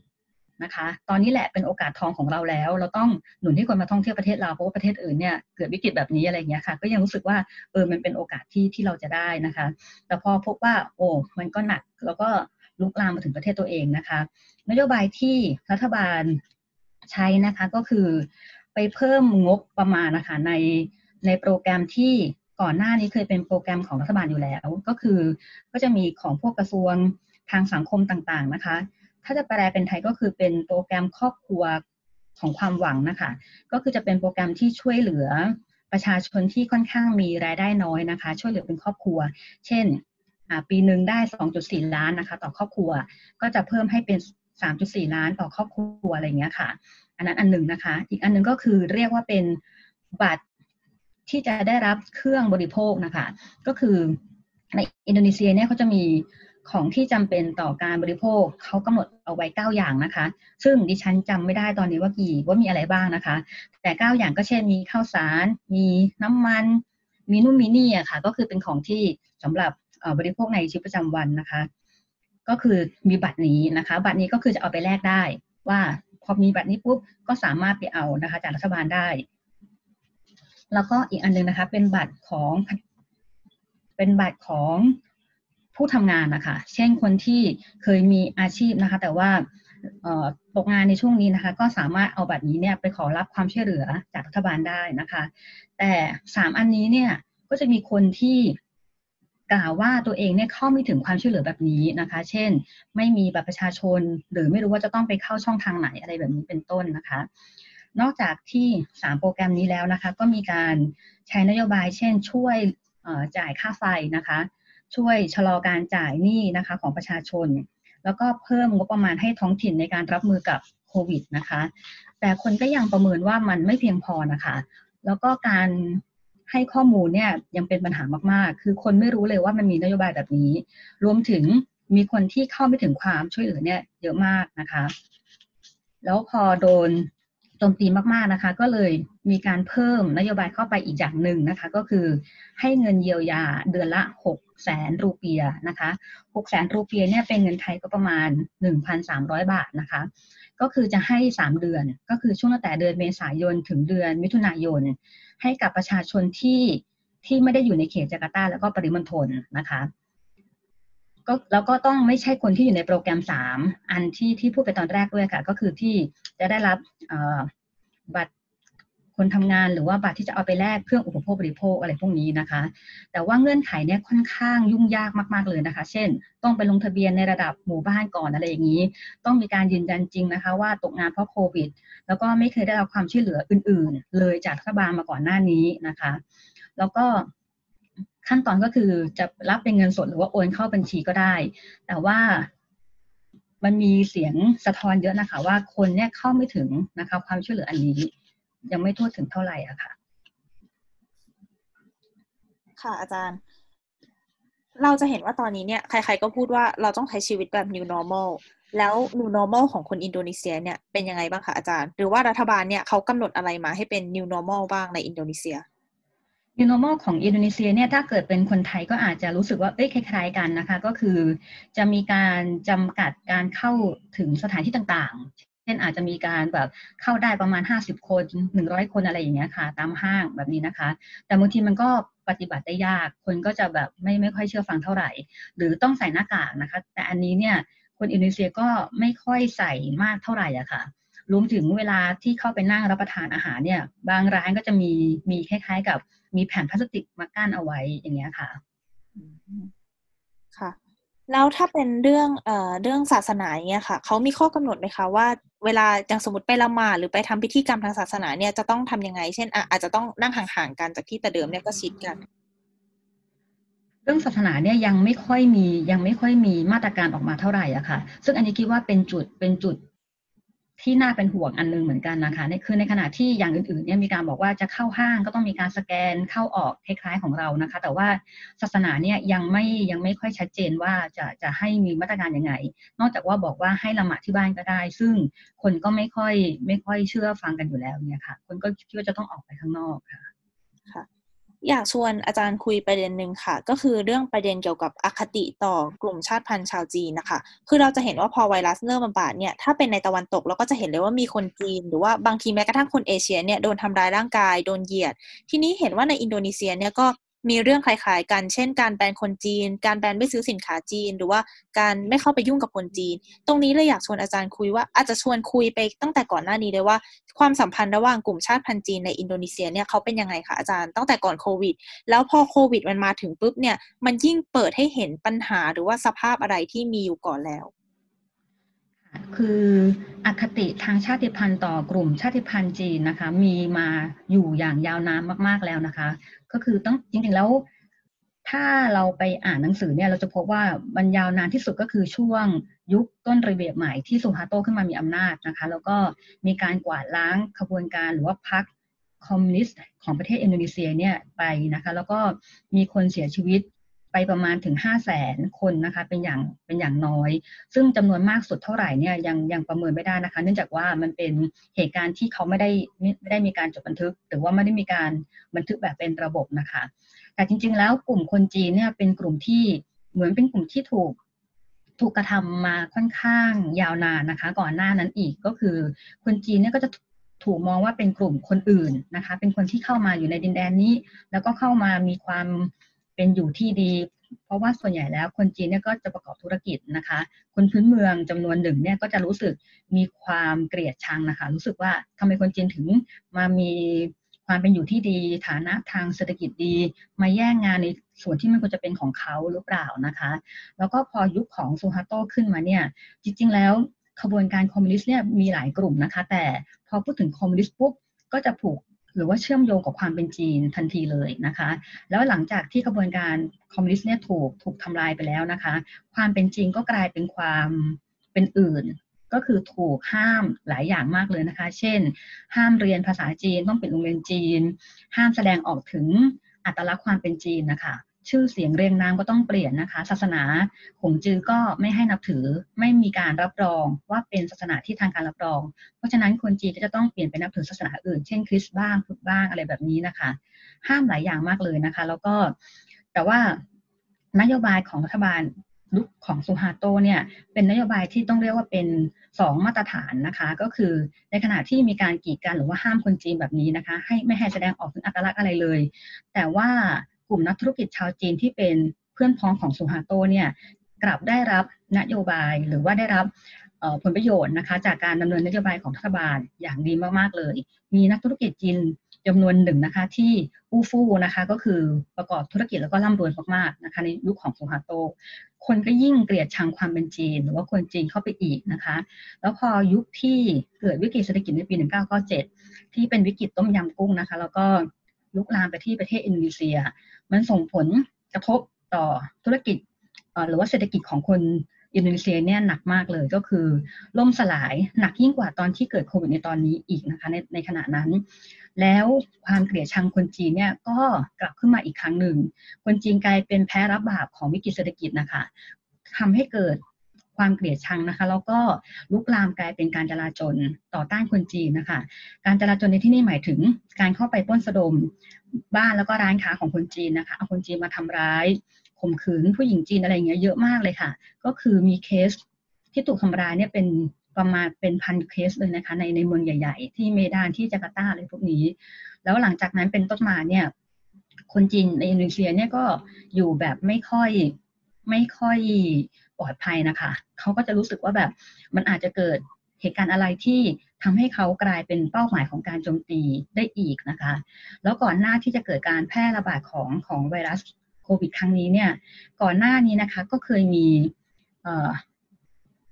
นะคะตอนนี้แหละเป็นโอกาสทองของเราแล้วเราต้องหนุนให้คนมาท่องเที่ยวประเทศเราเพราะว่าประเทศอื่นเนี่ยเกิดวิกฤตแบบนี้อะไรอย่างเงี้ยค่ะก็ยังรู้สึกว่าเออมันเป็นโอกาสที่ที่เราจะได้นะคะแต่พอพบว่าโอ้มันก็หนักแล้วก็ลุกลามมาถึงประเทศตัวเองนะคะนโยบายที่รัฐบาลใช้นะคะก็คือไปเพิ่มงบประมาณนะคะในในโปรแกรมที่ ก่อนหน้านี้เคยเป็นโปรแกรมของรัฐบาลอยู่แล้วก็คือก็จะมีของพวกกระทรวงทางสังคมต่างๆนะคะถ้าจะแปลเป็นไทยก็คือเป็นโปรแกรมครอบครัวของความหวังนะคะก็คือจะเป็นโปรแกรมที่ช่วยเหลือประชาชนที่ค่อนข้างมีรายได้น้อยนะคะช่วยเหลือเป็นครอบครัวเช่นปีหนึ่งได้ สองจุดสี่ ล้านนะคะต่อครอบครัวก็จะเพิ่มให้เป็น สามจุดสี่ ล้านต่อครอบครัวอะไรอย่างเงี้ยค่ะอันนั้นอันหนึ่งนะคะอีกอันหนึ่งก็คือเรียกว่าเป็นบัตรที่จะได้รับเครื่องบริโภคนะคะก็คือในอินโดนีเซียเนี่ยเขาจะมีของที่จำเป็นต่อการบริโภคเขากำหนดเอาไว้เก้าอย่างนะคะซึ่งดิฉันจำไม่ได้ตอนนี้ว่ากี่ว่ามีอะไรบ้างนะคะแต่เก้าอย่างก็เช่นมีข้าวสารมีน้ำมันมีนู่นมีนี่อะค่ะก็คือเป็นของที่สำหรับบริโภคในชีวิตประจำวันนะคะก็คือมีบัตรนี้นะคะบัตรนี้ก็คือจะเอาไปแลกได้ว่าพอมีบัตรนี้ปุ๊บก็สามารถไปเอานะคะจากรัฐบาลได้แล้วก็อีกอันนึงนะคะเป็นบัตรของเป็นบัตรของผู้ทำงานนะคะเช่นคนที่เคยมีอาชีพนะคะแต่ว่าตกงานในช่วงนี้นะคะก็สามารถเอาบัตรนี้เนี่ยไปขอรับความช่วยเหลือจากรัฐบาลได้นะคะแต่สามอันนี้เนี่ยก็จะมีคนที่กล่าวว่าตัวเองเนี่ยเข้าไม่ถึงความช่วยเหลือแบบนี้นะคะเช่นไม่มีบัตรประชาชนหรือไม่รู้ว่าจะต้องไปเข้าช่องทางไหนอะไรแบบนี้เป็นต้นนะคะนอกจากที่สามโปรแกรมนี้แล้วนะคะก็มีการใช้นโยบายเช่นช่วยจ่ายค่าไฟนะคะช่วยชะลอการจ่ายหนี้นะคะของประชาชนแล้วก็เพิ่มงบประมาณให้ท้องถิ่นในการรับมือกับโควิดนะคะแต่คนก็ยังประเมินว่ามันไม่เพียงพอนะคะแล้วก็การให้ข้อมูลเนี่ยยังเป็นปัญหามากๆคือคนไม่รู้เลยว่ามันมีนโยบายแบบนี้รวมถึงมีคนที่เข้าไม่ถึงความช่วยเหลือเนี่ยเยอะมากนะคะแล้วพอโดนโจมตีมากๆนะคะก็เลยมีการเพิ่มนโยบายเข้าไปอีกอย่างหนึ่งนะคะก็คือให้เงินเยียวยาเดือนละหกแสนรูเปียห์นะคะหกแสนรูเปียห์เนี่ยเป็นเงินไทยก็ประมาณ หนึ่งพันสามร้อย บาทนะคะก็คือจะให้สามเดือนก็คือช่วงตั้งแต่เดือนเมษายนถึงเดือนมิถุนายนให้กับประชาชนที่ที่ไม่ได้อยู่ในเขตจาการ์ตาแล้วก็ปริมณฑลนะคะก็แล้วก็ต้องไม่ใช่คนที่อยู่ในโปรแกรมสามอันที่ที่พูดไปตอนแรกด้วยค่ะก็คือที่จะได้รับบัตรคนทำงานหรือว่าบัตรที่จะเอาไปแลกเครื่องอุปโภคบริโภคอะไรพวกนี้นะคะแต่ว่าเงื่อนไขเนี่ยค่อนข้างยุ่งยากมากๆเลยนะคะเช่นต้องไปลงทะเบียนในระดับหมู่บ้านก่อนอะไรอย่างนี้ต้องมีการยืนยันจริงนะคะว่าตกงานเพราะโควิดแล้วก็ไม่เคยได้รับความช่วยเหลืออื่นๆเลยจากรัฐบาลมาก่อนหน้านี้นะคะแล้วก็ขั้นตอนก็คือจะรับเป็นเงินสดหรือว่าโอนเข้าบัญชีก็ได้แต่ว่ามันมีเสียงสะท้อนเยอะนะคะว่าคนเนี่ยเข้าไม่ถึงนะคะความช่วยเหลืออันนี้ยังไม่ทั่วถึงเท่าไหร่อะค่ะค่ะอาจารย์เราจะเห็นว่าตอนนี้เนี่ยใครๆก็พูดว่าเราต้องใช้ชีวิตแบบ new normal แล้ว new normal ของคนอินโดนีเซียเนี่ยเป็นยังไงบ้างคะอาจารย์หรือว่ารัฐบาลเนี่ยเขากำหนดอะไรมาให้เป็น new normal บ้างในอินโดนีเซียnew normal ของอินโดนีเซียเนี่ยถ้าเกิดเป็นคนไทยก็อาจจะรู้สึกว่าเอ้ยคล้ายๆกันนะคะก็คือจะมีการจำกัดการเข้าถึงสถานที่ต่างๆเช่นอาจจะมีการแบบเข้าได้ประมาณห้าสิบคนหนึ่งร้อยคนอะไรอย่างเงี้ยค่ะตามห้างแบบนี้นะคะแต่บางทีมันก็ปฏิบัติได้ยากคนก็จะแบบไม่ไม่ค่อยเชื่อฟังเท่าไหร่หรือต้องใส่หน้ากากนะคะแต่อันนี้เนี่ยคนอินโดนีเซียก็ไม่ค่อยใส่มากเท่าไหร่อะค่ะรวมถึงเวลาที่เข้าไปนั่งรับประทานอาหารเนี่ยบางร้านก็จะมีมีคล้ายๆกับมีแผ่นพลาสติกมากั้นเอาไว้อย่างเงี้ยค่ะค่ะแล้วถ้าเป็นเรื่องเอ่อเรื่องศาสนาเนี่ยค่ะเขามีข้อกำหนดไหมคะว่าเวลาอย่างสมมติไปละหมาดหรือไปทำพิธีกรรมทางศาสนาเนี่ยจะต้องทำยังไงเช่นอาจจะต้องนั่งห่างๆกันจากที่แต่เดิมเนี่ยก็ชิดกันเรื่องศาสนาเนี่ยยังไม่ค่อยมียังไม่ค่อยมีมาตรการออกมาเท่าไหร่อะค่ะซึ่งอันนี้คิดว่าเป็นจุดเป็นจุดที่น่าเป็นห่วงอันนึงเหมือนกันนะคะนี่คือในขณะที่อย่างอื่นๆเนี่ยมีการบอกว่าจะเข้าห้างก็ต้องมีการสแกนเข้าออกคล้ายๆของเรานะคะแต่ว่าศาสนาเนี่ยยังไม่ยังไม่ค่อยชัดเจนว่าจะจะให้มีมาตรการยังไงนอกจากว่าบอกว่าให้ละหมาดที่บ้านก็ได้ซึ่งคนก็ไม่ค่อยไม่ค่อยเชื่อฟังกันอยู่แล้วเนี่ยค่ะคนก็คิดว่าจะต้องออกไปข้างนอกค่ะค่ะอยากชวนอาจารย์คุยประเด็นนึงค่ะก็คือเรื่องประเด็นเกี่ยวกับอคติต่อกลุ่มชาติพันธุ์ชาวจีนนะคะคือเราจะเห็นว่าพอไวรัสเริ่มระบาดเนี่ยถ้าเป็นในตะวันตกเราก็จะเห็นเลยว่ามีคนจีนหรือว่าบางทีแม้กระทั่งคนเอเชียเนี่ยโดนทำร้ายร่างกายโดนเหยียดทีนี้เห็นว่าในอินโดนีเซียเนี่ยก็ มีเรื่องคล้ายๆกันเช่นการแบนคนจีนการแบนไม่ซื้อสินค้าจีนหรือว่าการไม่เข้าไปยุ่งกับคนจีนตรงนี้เลยอยากชวนอาจารย์คุยว่าอาจจะชวนคุยไปตั้งแต่ก่อนหน้านี้เลยว่าความสัมพันธ์ระหว่างกลุ่มชาติพันธุ์จีนในอินโดนีเซียเนี่ยเขาเป็นยังไงคะอาจารย์ตั้งแต่ก่อนโควิดแล้วพอโควิดมันมาถึงปุ๊บเนี่ยมันยิ่งเปิดให้เห็นปัญหาหรือว่าสภาพอะไรที่มีอยู่ก่อนแล้วคืออคติทางชาติพันธุ์ต่อกลุ่มชาติพันธุ์จีนนะคะมีมาอยู่อย่างยาวนานมากๆแล้วนะคะก็คือต้องจริงๆแล้วถ้าเราไปอ่านหนังสือเนี่ยเราจะพบว่ามันยาวนานที่สุดก็คือช่วงยุคต้นระเบียบใหม่ที่ซูฮาโตขึ้นมามีอำนาจนะคะแล้วก็มีการกวาดล้างขบวนการหรือว่าพรรคคอมมิวนิสต์ของประเทศอินโดนีเซียเนี่ยไปนะคะแล้วก็มีคนเสียชีวิตไปประมาณถึง ห้าแสน คนนะคะเป็นอย่างเป็นอย่างน้อยซึ่งจำนวนมากสุดเท่าไหร่เนี่ยยังยังประเมินไม่ได้นะคะเนื่องจากว่ามันเป็นเหตุการณ์ที่เขาไม่ได้ไม่ได้มีการจดบันทึกหรือว่าไม่ได้มีการบันทึกแบบเป็นระบบนะคะแต่จริงๆแล้วกลุ่มคนจีนเนี่ยเป็นกลุ่มที่เหมือนเป็นกลุ่มที่ถูกถูกกระทำมาค่อนข้างยาวนานนะคะก่อนหน้านั้นอีกก็คือคนจีนเนี่ยก็จะถูกมองว่าเป็นกลุ่มคนอื่นนะคะเป็นคนที่เข้ามาอยู่ในดินแดนนี้แล้วก็เข้ามามีความเป็นอยู่ที่ดีเพราะว่าส่วนใหญ่แล้วคนจีนเนี่ยก็จะประกอบธุรกิจนะคะคนพื้นเมืองจำนวนหนึ่งเนี่ยก็จะรู้สึกมีความเกลียดชังนะคะรู้สึกว่าทำไมคนจีนถึงมามีความเป็นอยู่ที่ดีฐานะทางเศรษฐกิจดีมาแย่งงานในส่วนที่มันควรจะเป็นของเขาหรือเปล่านะคะแล้วก็พอยุคของซูฮาโตขึ้นมาเนี่ยจริงๆแล้วขบวนการคอมมิวนิสต์เนี่ยมีหลายกลุ่มนะคะแต่พอพูดถึงคอมมิวนิสต์ปุ๊บก็จะผูกหรือว่าเชื่อมโยงกับความเป็นจีนทันทีเลยนะคะแล้วหลังจากที่กระบวนการคอมมิวนิสต์เนี่ยถูกถูกทำลายไปแล้วนะคะความเป็นจีนก็กลายเป็นความเป็นอื่นก็คือถูกห้ามหลายอย่างมากเลยนะคะเช่นห้ามเรียนภาษาจีนต้องเป็นโรงเรียนจีนห้ามแสดงออกถึงอัตลักษณ์ความเป็นจีนนะคะชื่อเสียงเรียงนามก็ต้องเปลี่ยนนะคะศาสนาหงจือก็ไม่ให้นับถือไม่มีการรับรองว่าเป็นศาสนาที่ทางการรับรองเพราะฉะนั้นคนจีนก็จะต้องเปลี่ยนไปนับถือศาสนาอื่นเช่นคริสต์บ้างพุทธบ้างอะไรแบบนี้นะคะห้ามหลายอย่างมากเลยนะคะแล้วก็แต่ว่านโยบายของรัฐบาลยุคของซูฮาโตเนี่ยเป็นนโยบายที่ต้องเรียกว่าเป็นสองมาตรฐานนะคะก็คือในขณะที่มีการกีดกันหรือว่าห้ามคนจีนแบบนี้นะคะให้ไม่ให้แสดงออกถึงอัตลักษณ์อะไรเลยแต่ว่ากลุ่มนักธุรกิจชาวจีนที่เป็นเพื่อนพ้องของซูฮาโตเนี่ยกลับได้รับนโยบายหรือว่าได้รับผลประโยชน์นะคะจากการดำเนินนโยบายของรัฐบาลอย่างดีมากๆเลยมีนักธุรกิจจีนจำนวนหนึ่งนะคะที่อู้ฟู่นะคะก็คือประกอบธุรกิจแล้วก็ร่ำรวยมากๆนะคะในยุคของซูฮาโตคนก็ยิ่งเกลียดชังความเป็นจีนหรือว่าคนจีนเข้าไปอีกนะคะแล้วพอยุคที่เกิดวิกฤตเศรษฐกิจในปีหนึ่งพันเก้าร้อยเก้าสิบเจ็ดที่เป็นวิกฤตต้มยำกุ้งนะคะแล้วก็ลุกลามไปที่ประเทศอินโดนีเซียมันส่งผลกระทบต่อธุรกิจหรือว่าเศรษฐกิจของคนอินโดนีเซียเนี่ยหนักมากเลยก็คือล่มสลายหนักยิ่งกว่าตอนที่เกิดโควิดในตอนนี้อีกนะคะในในขณะนั้นแล้วความเกลียดชังคนจีนเนี่ยก็กลับขึ้นมาอีกครั้งหนึ่งคนจีนกลายเป็นแพ้รับบาปของวิกฤตเศรษฐกิจนะคะทำให้เกิดความเกลียดชังนะคะแล้วก็ลุกลามกลายเป็นการจลาจลต่อต้านคนจีนนะคะการจลาจลในที่นี่หมายถึงการเข้าไปปล้นสะดมบ้านแล้วก็ร้านค้าของคนจีนนะคะเอาคนจีนมาทำร้ายข่มขืนผู้หญิงจีนอะไรอย่างเงี้ยเยอะมากเลยค่ะก็คือมีเคสที่ถูกทำร้ายเนี่ยเป็นประมาณเป็นพันเคสเลยนะคะในในเมืองใหญ่ๆที่เมดานที่จาการ์ตาอะไรพวกนี้แล้วหลังจากนั้นเป็นต้นมาเนี่ยคนจีนในอินโดนีเซียเนี่ยก็อยู่แบบไม่ค่อยไม่ค่อยปลอดภัยนะคะเขาก็จะรู้สึกว่าแบบมันอาจจะเกิดเหตุการณ์อะไรที่ทำให้เขากลายเป็นเป้าหมายของการโจมตีได้อีกนะคะแล้วก่อนหน้าที่จะเกิดการแพร่ระบาดของของไวรัสโควิดครั้งนี้เนี่ยก่อนหน้านี้นะคะก็เคยมีเอ่อ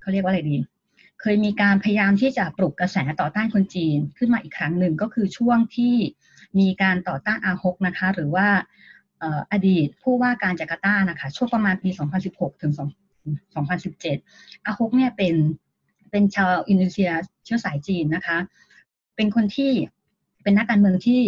เขาเรียกว่าอะไรดีเคยมีการพยายามที่จะปลุกกระแสต่อต้านคนจีนขึ้นมาอีกครั้งหนึ่งก็คือช่วงที่มีการต่อต้านอาฮกนะคะหรือว่าอดีตผู้ว่าการจาการ์ตานะคะช่วงประมาณปีสองพันสิบหกถึงสองพันสิบเจ็ดอาฮกเนี่ยเป็นเป็นชาวอินโดนีเซียเชื้อสายจีนนะคะเป็นคนที่เป็นนักการเมืองที่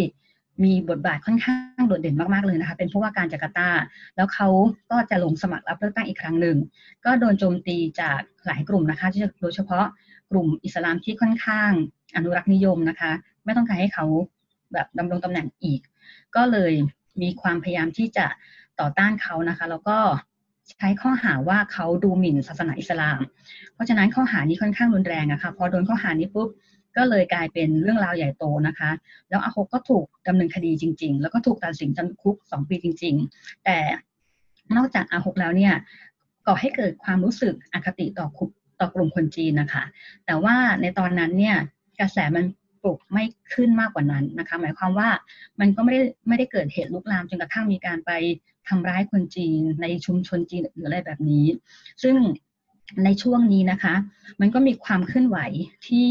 มีบทบาทค่อนข้างโดดเด่นมากๆเลยนะคะเป็นผู้ว่าการจาการ์ตาแล้วเขาก็จะลงสมัครรับเลือกตั้งอีกครั้งหนึ่งก็โดนโจมตีจากหลายกลุ่มนะคะโดยเฉพาะกลุ่มอิสลามที่ค่อนข้างอนุรักษ์นิยมนะคะไม่ต้องการให้เขาแบบดำรงตำแหน่งอีกก็เลยมีความพยายามที่จะต่อต้านเขานะคะแล้วก็ใช้ข้อหาว่าเขาดูหมิ่นศาสนาอิสลามเพราะฉะนั้นข้อหานี้ค่อนข้างรุนแรงอะค่ะพอโดนข้อหานี้ปุ๊บ ก็เลยกลายเป็นเรื่องราวใหญ่โตนะคะแล้วอาโฮก็ถูกดำเนินคดีจริงๆแล้วก็ถูกตัดสินจำคุกสองปีจริงๆแต่นอกจากอาโฮแล้วเนี่ยก่อให้เกิดความรู้สึกอคติต่อต่อกลุ่มคนจีนนะคะแต่ว่าในตอนนั้นเนี่ยกระแสมันปลุกไม่ขึ้นมากกว่านั้นนะคะหมายความว่ามันก็ไม่ได้ไม่ได้เกิดเหตุลุกลามจนกระทั่งมีการไปทำร้ายคนจีนในชุมชนจีนหรืออะไรแบบนี้ซึ่งในช่วงนี้นะคะมันก็มีความเคลื่อนไหวที่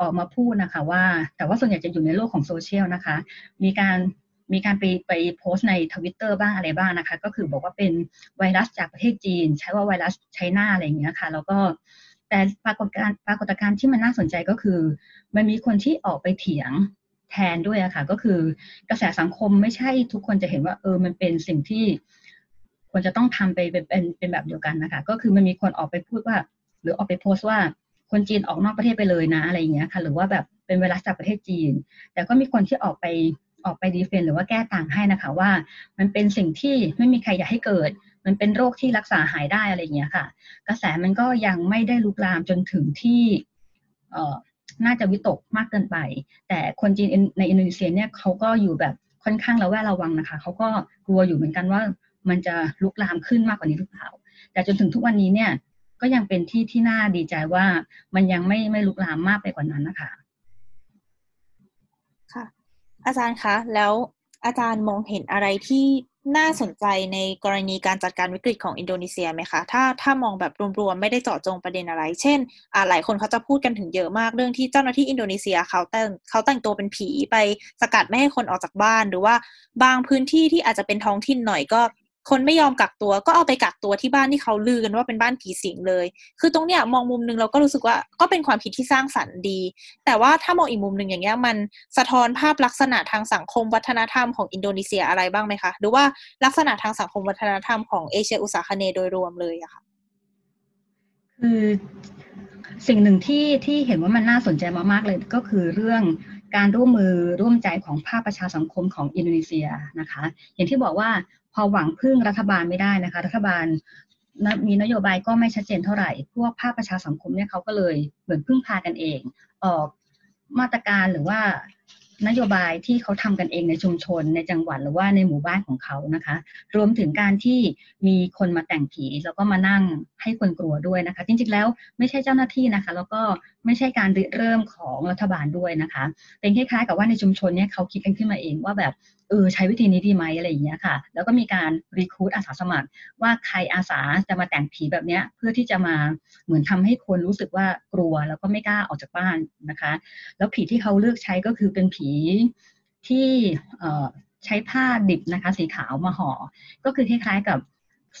ออกมาพูดนะคะว่าแต่ว่าส่วนใหญ่จะอยู่ในโลกของโซเชียลนะคะมีการมีการไปไปโพสต์ใน ทวิตเตอร์ บ้างอะไรบ้างนะคะก็คือบอกว่าเป็นไวรัสจากประเทศจีนใช้ว่าไวรัสไชน่าอะไรอย่างเงี้ยค่ะแล้วก็แต่ปรากฏการปรากฏการณ์ที่มันน่าสนใจก็คือมันมีคนที่ออกไปเถียงแทนด้วยอะค่ะก็คือกระแสสังคมไม่ใช่ทุกคนจะเห็นว่าเออมันเป็นสิ่งที่ควรจะต้องทำไปเป็นเป็นแบบเดียวกันนะคะก็คือมันมีคนออกไปพูดว่าหรือออกไปโพสต์ว่าคนจีนออกนอกประเทศไปเลยนะอะไรอย่างเงี้ยค่ะหรือว่าแบบเป็นไวรัสจากประเทศจีนแต่ก็มีคนที่ออกไปออกไปดีเฟนหรือว่าแก้ต่างให้นะคะว่ามันเป็นสิ่งที่ไม่มีใครอยากให้เกิดมันเป็นโรคที่รักษาหายได้อะไรอย่างเงี้ยค่ะกระแสมันก็ยังไม่ได้ลุกลามจนถึงที่เอ่อน่าจะวิตกมากเกินไปแต่คนจีนในอินโดนีเซียเนี่ยเขาก็อยู่แบบค่อนข้างระแวดระวังนะคะเขาก็กลัวอยู่เหมือนกันว่ามันจะลุกลามขึ้นมากกว่านี้หรือเปล่าแต่จนถึงทุกวันนี้เนี่ยก็ยังเป็นที่ที่น่าดีใจว่ามันยังไม่ไม่ลุกลามมากไปกว่านั้นนะคะค่ะอาจารย์คะแล้วอาจารย์มองเห็นอะไรที่น่าสนใจในกรณีการจัดการวิกฤตของอินโดนีเซียไหมคะถ้าถ้ามองแบบรวมๆไม่ได้เจาะจงประเด็นอะไรเช่นหลายคนเขาจะพูดกันถึงเยอะมากเรื่องที่เจ้าหน้าที่อินโดนีเซียเขาแต่งเขาแต่งตัวเป็นผีไปสกัดไม่ให้คนออกจากบ้านหรือว่าบางพื้นที่ที่อาจจะเป็นท้องถิ่นหน่อยก็คนไม่ยอมกักตัวก็เอาไปกักตัวที่บ้านที่เขาลือกันว่าเป็นบ้านผีสิงเลยคือตรงเนี้ยมองมุมนึงเราก็รู้สึกว่าก็เป็นความคิดที่สร้างสรรค์ดีแต่ว่าถ้ามองอีกมุมนึงอย่างเงี้ยมันสะท้อนภาพลักษณะทางสังคมวัฒนธรรมของอินโดนีเซียอะไรบ้างไหมคะหรือว่าลักษณะทางสังคมวัฒนธรรมของเอเชียอุตสาคเนย์โดยรวมเลยอะค่ะคือสิ่งหนึ่งที่ที่เห็นว่ามันน่าสนใจมากๆเลยก็คือเรื่องการร่วมมือร่วมใจของภาคประชาสังคมของอินโดนีเซียนะคะอย่างที่บอกว่าพอหวังพึ่งรัฐบาลไม่ได้นะคะรัฐบาลมีนโยบายก็ไม่ชัดเจนเท่าไหร่พวกภาคประชาสังคมเนี่ยเขาก็เลยเหมือนพึ่งพากันเองออกมาตรการหรือว่านโยบายที่เขาทำกันเองในชุมชนในจังหวัดหรือว่าในหมู่บ้านของเขานะคะรวมถึงการที่มีคนมาแต่งผีแล้วก็มานั่งให้คนกลัวด้วยนะคะจริงๆแล้วไม่ใช่เจ้าหน้าที่นะคะแล้วก็ไม่ใช่การริเริ่มของรัฐบาลด้วยนะคะเป็นคล้ายๆกับว่าในชุมชนเนี่ยเขาคิดกันขึ้นมาเองว่าแบบเออใช้วิธีนี้ดีไหมอะไรอย่างเงี้ยค่ะแล้วก็มีการรีคูดอาสาสมัครว่าใครอาสาจะมาแต่งผีแบบเนี้ยเพื่อที่จะมาเหมือนทำให้คนรู้สึกว่ากลัวแล้วก็ไม่กล้าออกจากบ้านนะคะแล้วผีที่เขาเลือกใช้ก็คือเป็นผีที่ใช้ผ้าดิบนะคะสีขาวมาห่อก็คือคล้ายๆกับ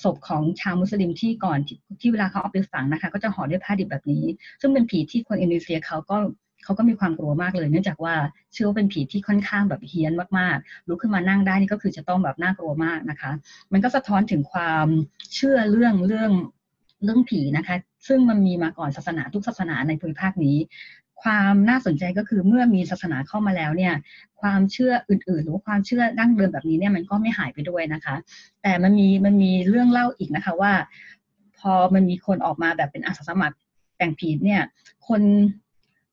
ศพของชาวมุสลิมที่ก่อน ท, ที่เวลาเขาเอาไปฝังนะคะก็จะห่อด้วยผ้าดิบแบบนี้ซึ่งเป็นผีที่คนอินโดนีเซียเขาก็เขาก็มีความกลัวมากเลยเนื่องจากว่าเชื่อว่าเป็นผีที่ค่อนข้างแบบเฮี้ยนมากๆลุกขึ้นมานั่งได้นี่ก็คือจะต้องแบบน่ากลัวมากนะคะมันก็สะท้อนถึงความเชื่อเรื่องเรื่องเรื่องผีนะคะซึ่งมันมีมาก่อนศาสนาทุกศาสนาในภูมิภาคนี้ความน่าสนใจก็คือเมื่อมีศาสนาเข้ามาแล้วเนี่ยความเชื่ออื่นๆหรือความเชื่อดั้งเดิมแบบนี้เนี่ยมันก็ไม่หายไปด้วยนะคะแต่มันมีมันมีเรื่องเล่าอีกนะคะว่าพอมันมีคนออกมาแบบเป็นอาสาสมัครแต่งผีเนี่ยคน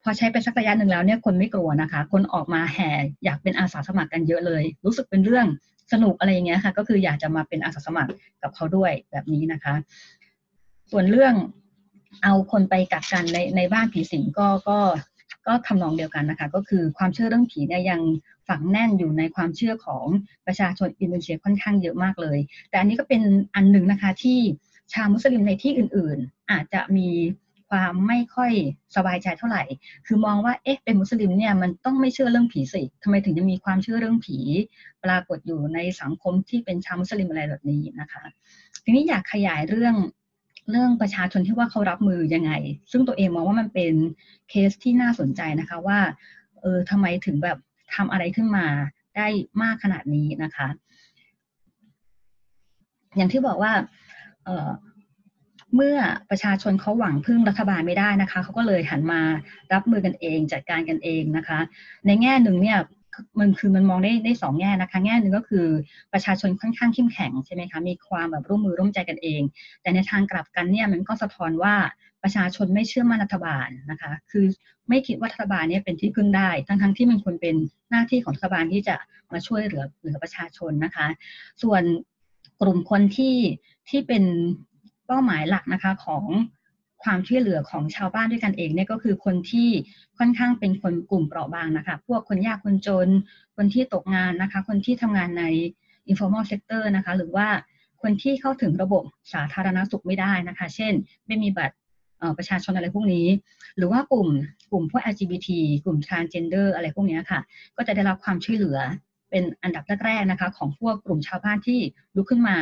พอใช้ไปสักระยะหนึ่งแล้วเนี่ยคนไม่กลัวนะคะคนออกมาแห่อยากเป็นอาสาสมัครกันเยอะเลยรู้สึกเป็นเรื่องสนุกอะไรอย่างเงี้ยค่ะก็คืออยากจะมาเป็นอาสาสมัครกับเขาด้วยแบบนี้นะคะส่วนเรื่องเอาคนไปกักกันในในบ้านผีสิงก็ก็ก็ทำนองเดียวกันนะคะก็คือความเชื่อเรื่องผีเนี่ยยังฝังแน่นอยู่ในความเชื่อของประชาชนอินโดนีเซียค่อนข้างเยอะมากเลยแต่อันนี้ก็เป็นอันหนึ่งนะคะที่ชาวมุสลิมในที่อื่นๆอาจจะมีความไม่ค่อยสบายใจเท่าไหร่คือมองว่าเอ๊ะเป็นมุสลิมเนี่ยมันต้องไม่เชื่อเรื่องผีสิทำไมถึงจะมีความเชื่อเรื่องผีปรากฏอยู่ในสังคมที่เป็นชาวมุสลิมอะไรแบบนี้นะคะทีนี้อยากขยายเรื่องเรื่องประชาชนที่ว่าเขารับมือยังไงซึ่งตัวเองมองว่ามันเป็นเคสที่น่าสนใจนะคะว่าเออทำไมถึงแบบทำอะไรขึ้นมาได้มากขนาดนี้นะคะอย่างที่บอกว่าเออเมื่อประชาชนเขาหวังพึ่งรัฐบาลไม่ได้นะคะเขาก็เลยหันมารับมือกันเองจัดการกันเองนะคะในแง่หนึ่งเนี่ยมันคือมันมองได้ได้สองแง่นะคะแง่หนึ่งก็คือประชาชนค่อนข้างเข้มแข็งใช่ไหมคะมีความแบบร่วมมือร่วมใจกันเองแต่ในทางกลับกันเนี่ยมันก็สะท้อนว่า ประชาชนไม่เชื่อมั่นรัฐบาลนะคะคือไม่คิดว่ารัฐบาลเนี่ยเป็นที่พึ่งได้ทั้งๆที่มันควรเป็นหน้าที่ของรัฐบาลที่จะมาช่วยเหลือเหลือประชาชนนะคะส่วนกลุ่มคนที่ที่เป็นเป้าหมายหลักนะคะของความช่วยเหลือของชาวบ้านด้วยกันเองเนี่ยก็คือคนที่ค่อนข้างเป็นคนกลุ่มเปราะบางนะคะพวกคนยากคนจนคนที่ตกงานนะคะคนที่ทำงานใน informal sector นะคะหรือว่าคนที่เข้าถึงระบบสาธารณสุขไม่ได้นะคะเช่นไม่มีบัตรประชาชนอะไรพวกนี้หรือว่ากลุ่มกลุ่มพวก แอล จี บี ที กลุ่ม transgender อะไรพวกนี้ค่ะก็จะได้รับความช่วยเหลือเป็นอันดับแรกๆนะคะของพวกกลุ่มชาวบ้านที่ลุกขึ้นมา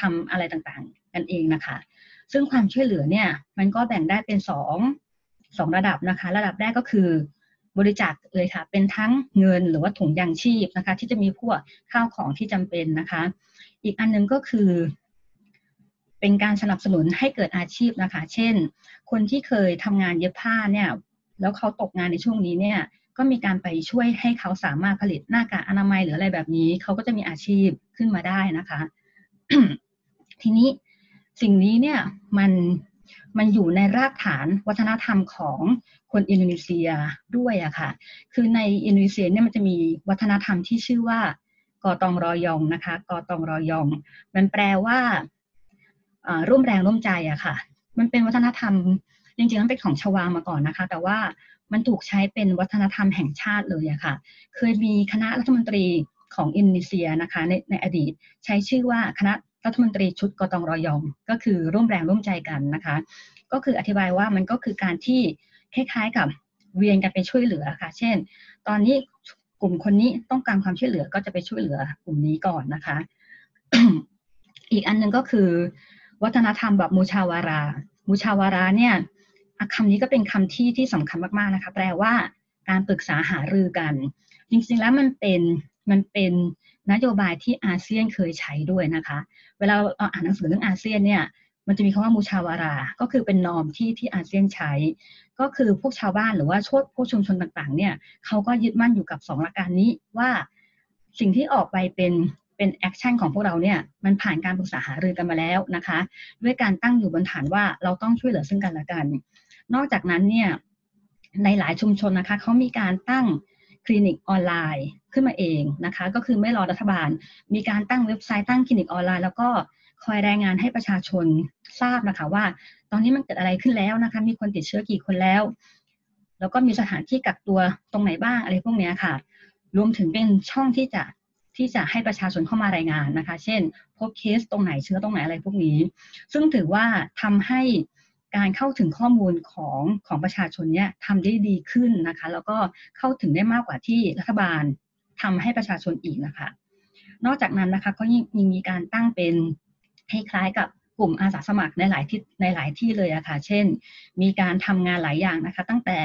ทำอะไรต่างๆกันเองนะคะซึ่งความช่วยเหลือเนี่ยมันก็แบ่งได้เป็นสอง สองระดับนะคะระดับแรกก็คือบริจาคเลยค่ะเป็นทั้งเงินหรือว่าถุงยางชีพนะคะที่จะมีพวกข้าวของที่จำเป็นนะคะอีกอันนึงก็คือเป็นการสนับสนุนให้เกิดอาชีพนะคะเช่นคนที่เคยทำงานเย็บผ้าเนี่ยแล้วเขาตกงานในช่วงนี้เนี่ยก็มีการไปช่วยให้เขาสามารถผลิตหน้ากากอนามัยหรืออะไรแบบนี้เขาก็จะมีอาชีพขึ้นมาได้นะคะ ทีนี้สิ่งนี้เนี่ยมันมันอยู่ในรากฐานวัฒนธรรมของคนอินโดนีเซียด้วยอะค่ะคือในอินโดนีเซียเนี่ยมันจะมีวัฒนธรรมที่ชื่อว่ากอตองรอยองนะคะกอตองรอยองมันแปลว่าร่วมแรงร่วมใจอะค่ะมันเป็นวัฒนธรรมจริงๆมันเป็นของชวามาก่อนนะคะแต่ว่ามันถูกใช้เป็นวัฒนธรรมแห่งชาติเลยอะค่ะเคยมีคณะรัฐมนตรีของอินโดนีเซียนะคะในในอดีตใช้ชื่อว่าคณะรัฐมนตรีชุดกอตองรอยองก็คือร่วมแรงร่วมใจกันนะคะก็คืออธิบายว่ามันก็คือการที่คล้ายๆกับเวียนกันไปช่วยเหลือค่ะเช่นตอนนี้กลุ่มคนนี้ต้องการความช่วยเหลือก็จะไปช่วยเหลือกลุ่มนี้ก่อนนะคะ อีกอันนึงก็คือวัฒนธรรมแบบมูชาวารามูชาวาราเนี่ยคำนี้ก็เป็นคำที่ที่สำคัญมากๆนะคะแปลว่าการปรึกษาหารือกันจริงๆแล้วมันเป็นมันเป็นนโยบายที่อาเซียนเคยใช้ด้วยนะคะเวลาเราอ่านหนังสือเรื่องอาเซียนเนี่ยมันจะมีคำว่ามูชาวาราก็คือเป็นนอมที่ที่อาเซียนใช้ก็คือพวกชาวบ้านหรือว่าชดพวกชุมชนต่างๆเนี่ยเขาก็ยึดมั่นอยู่กับสองหลักการนี้ว่าสิ่งที่ออกไปเป็นเป็นแอคชั่นของพวกเราเนี่ยมันผ่านการปรึกษาหารือกันมาแล้วนะคะด้วยการตั้งอยู่บนฐานว่าเราต้องช่วยเหลือซึ่งกันและกันนอกจากนั้นเนี่ยในหลายชุมชนนะคะเขามีการตั้งคลินิกออนไลน์ขึ้นมาเองนะคะก็คือไม่รอรัฐบาลมีการตั้งเว็บไซต์ตั้งคลินิกออนไลน์แล้วก็คอยรายงานให้ประชาชนทราบนะคะว่าตอนนี้มันเกิดอะไรขึ้นแล้วนะคะมีคนติดเชื้อกี่คนแล้วแล้วก็มีสถานที่กักตัวตรงไหนบ้างอะไรพวกนี้ค่ะรวมถึงเป็นช่องที่จะที่จะให้ประชาชนเข้ามารายงานนะคะเช่นพบเคสตรงไหนเชื้อตรงไหนอะไรพวกนี้ซึ่งถือว่าทำให้การเข้าถึงข้อมูลของของประชาชนเนี่ยทำได้ดีขึ้นนะคะแล้วก็เข้าถึงได้มากกว่าที่รัฐบาลทำให้ประชาชนอีกนะคะนอกจากนั้นนะคะก็ยังมีการตั้งเป็นคล้ายๆกับกลุ่มอาสาสมัครในหลายที่ในหลายที่เลยอะค่ะเช่นมีการทำงานหลายอย่างนะคะตั้งแต่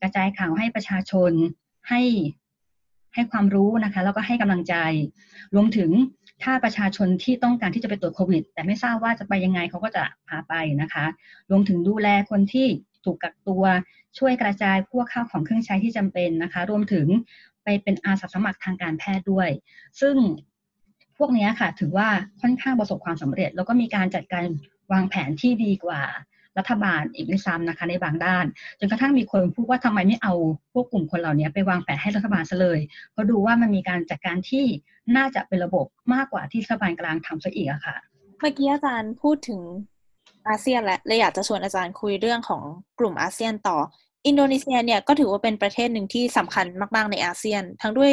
กระจายข่าวให้ประชาชนให้ให้ความรู้นะคะแล้วก็ให้กำลังใจรวมถึงถ้าประชาชนที่ต้องการที่จะไปตรวจโควิดแต่ไม่ทราบว่าจะไปยังไงเขาก็จะพาไปนะคะรวมถึงดูแลคนที่ถูกกักตัวช่วยกระจายพวกข้าวของเครื่องใช้ที่จำเป็นนะคะรวมถึงไปเป็นอาสาสมัครทางการแพทย์ด้วยซึ่งพวกนี้ค่ะถือว่าค่อนข้างประสบความสำเร็จแล้วก็มีการจัดการวางแผนที่ดีกว่ารัฐบาลอีกด้วยซ้ำนะคะในบางด้านจนกระทั่งมีคนพูดว่าทำไมไม่เอาพวกกลุ่มคนเหล่านี้ไปวางแผนให้รัฐบาลซะเลยเพราะดูว่ามันมีการจัดการที่น่าจะเป็นระบบมากกว่าที่รัฐบาลกลางทำซะอีกอะค่ะเมื่อกี้อาจารย์พูดถึงอาเซียนและเลยอยากจะชวนอาจารย์คุยเรื่องของกลุ่มอาเซียนต่ออินโดนีเซียเนี่ยก็ถือว่าเป็นประเทศหนึ่งที่สำคัญมากๆในอาเซียนทั้งด้วย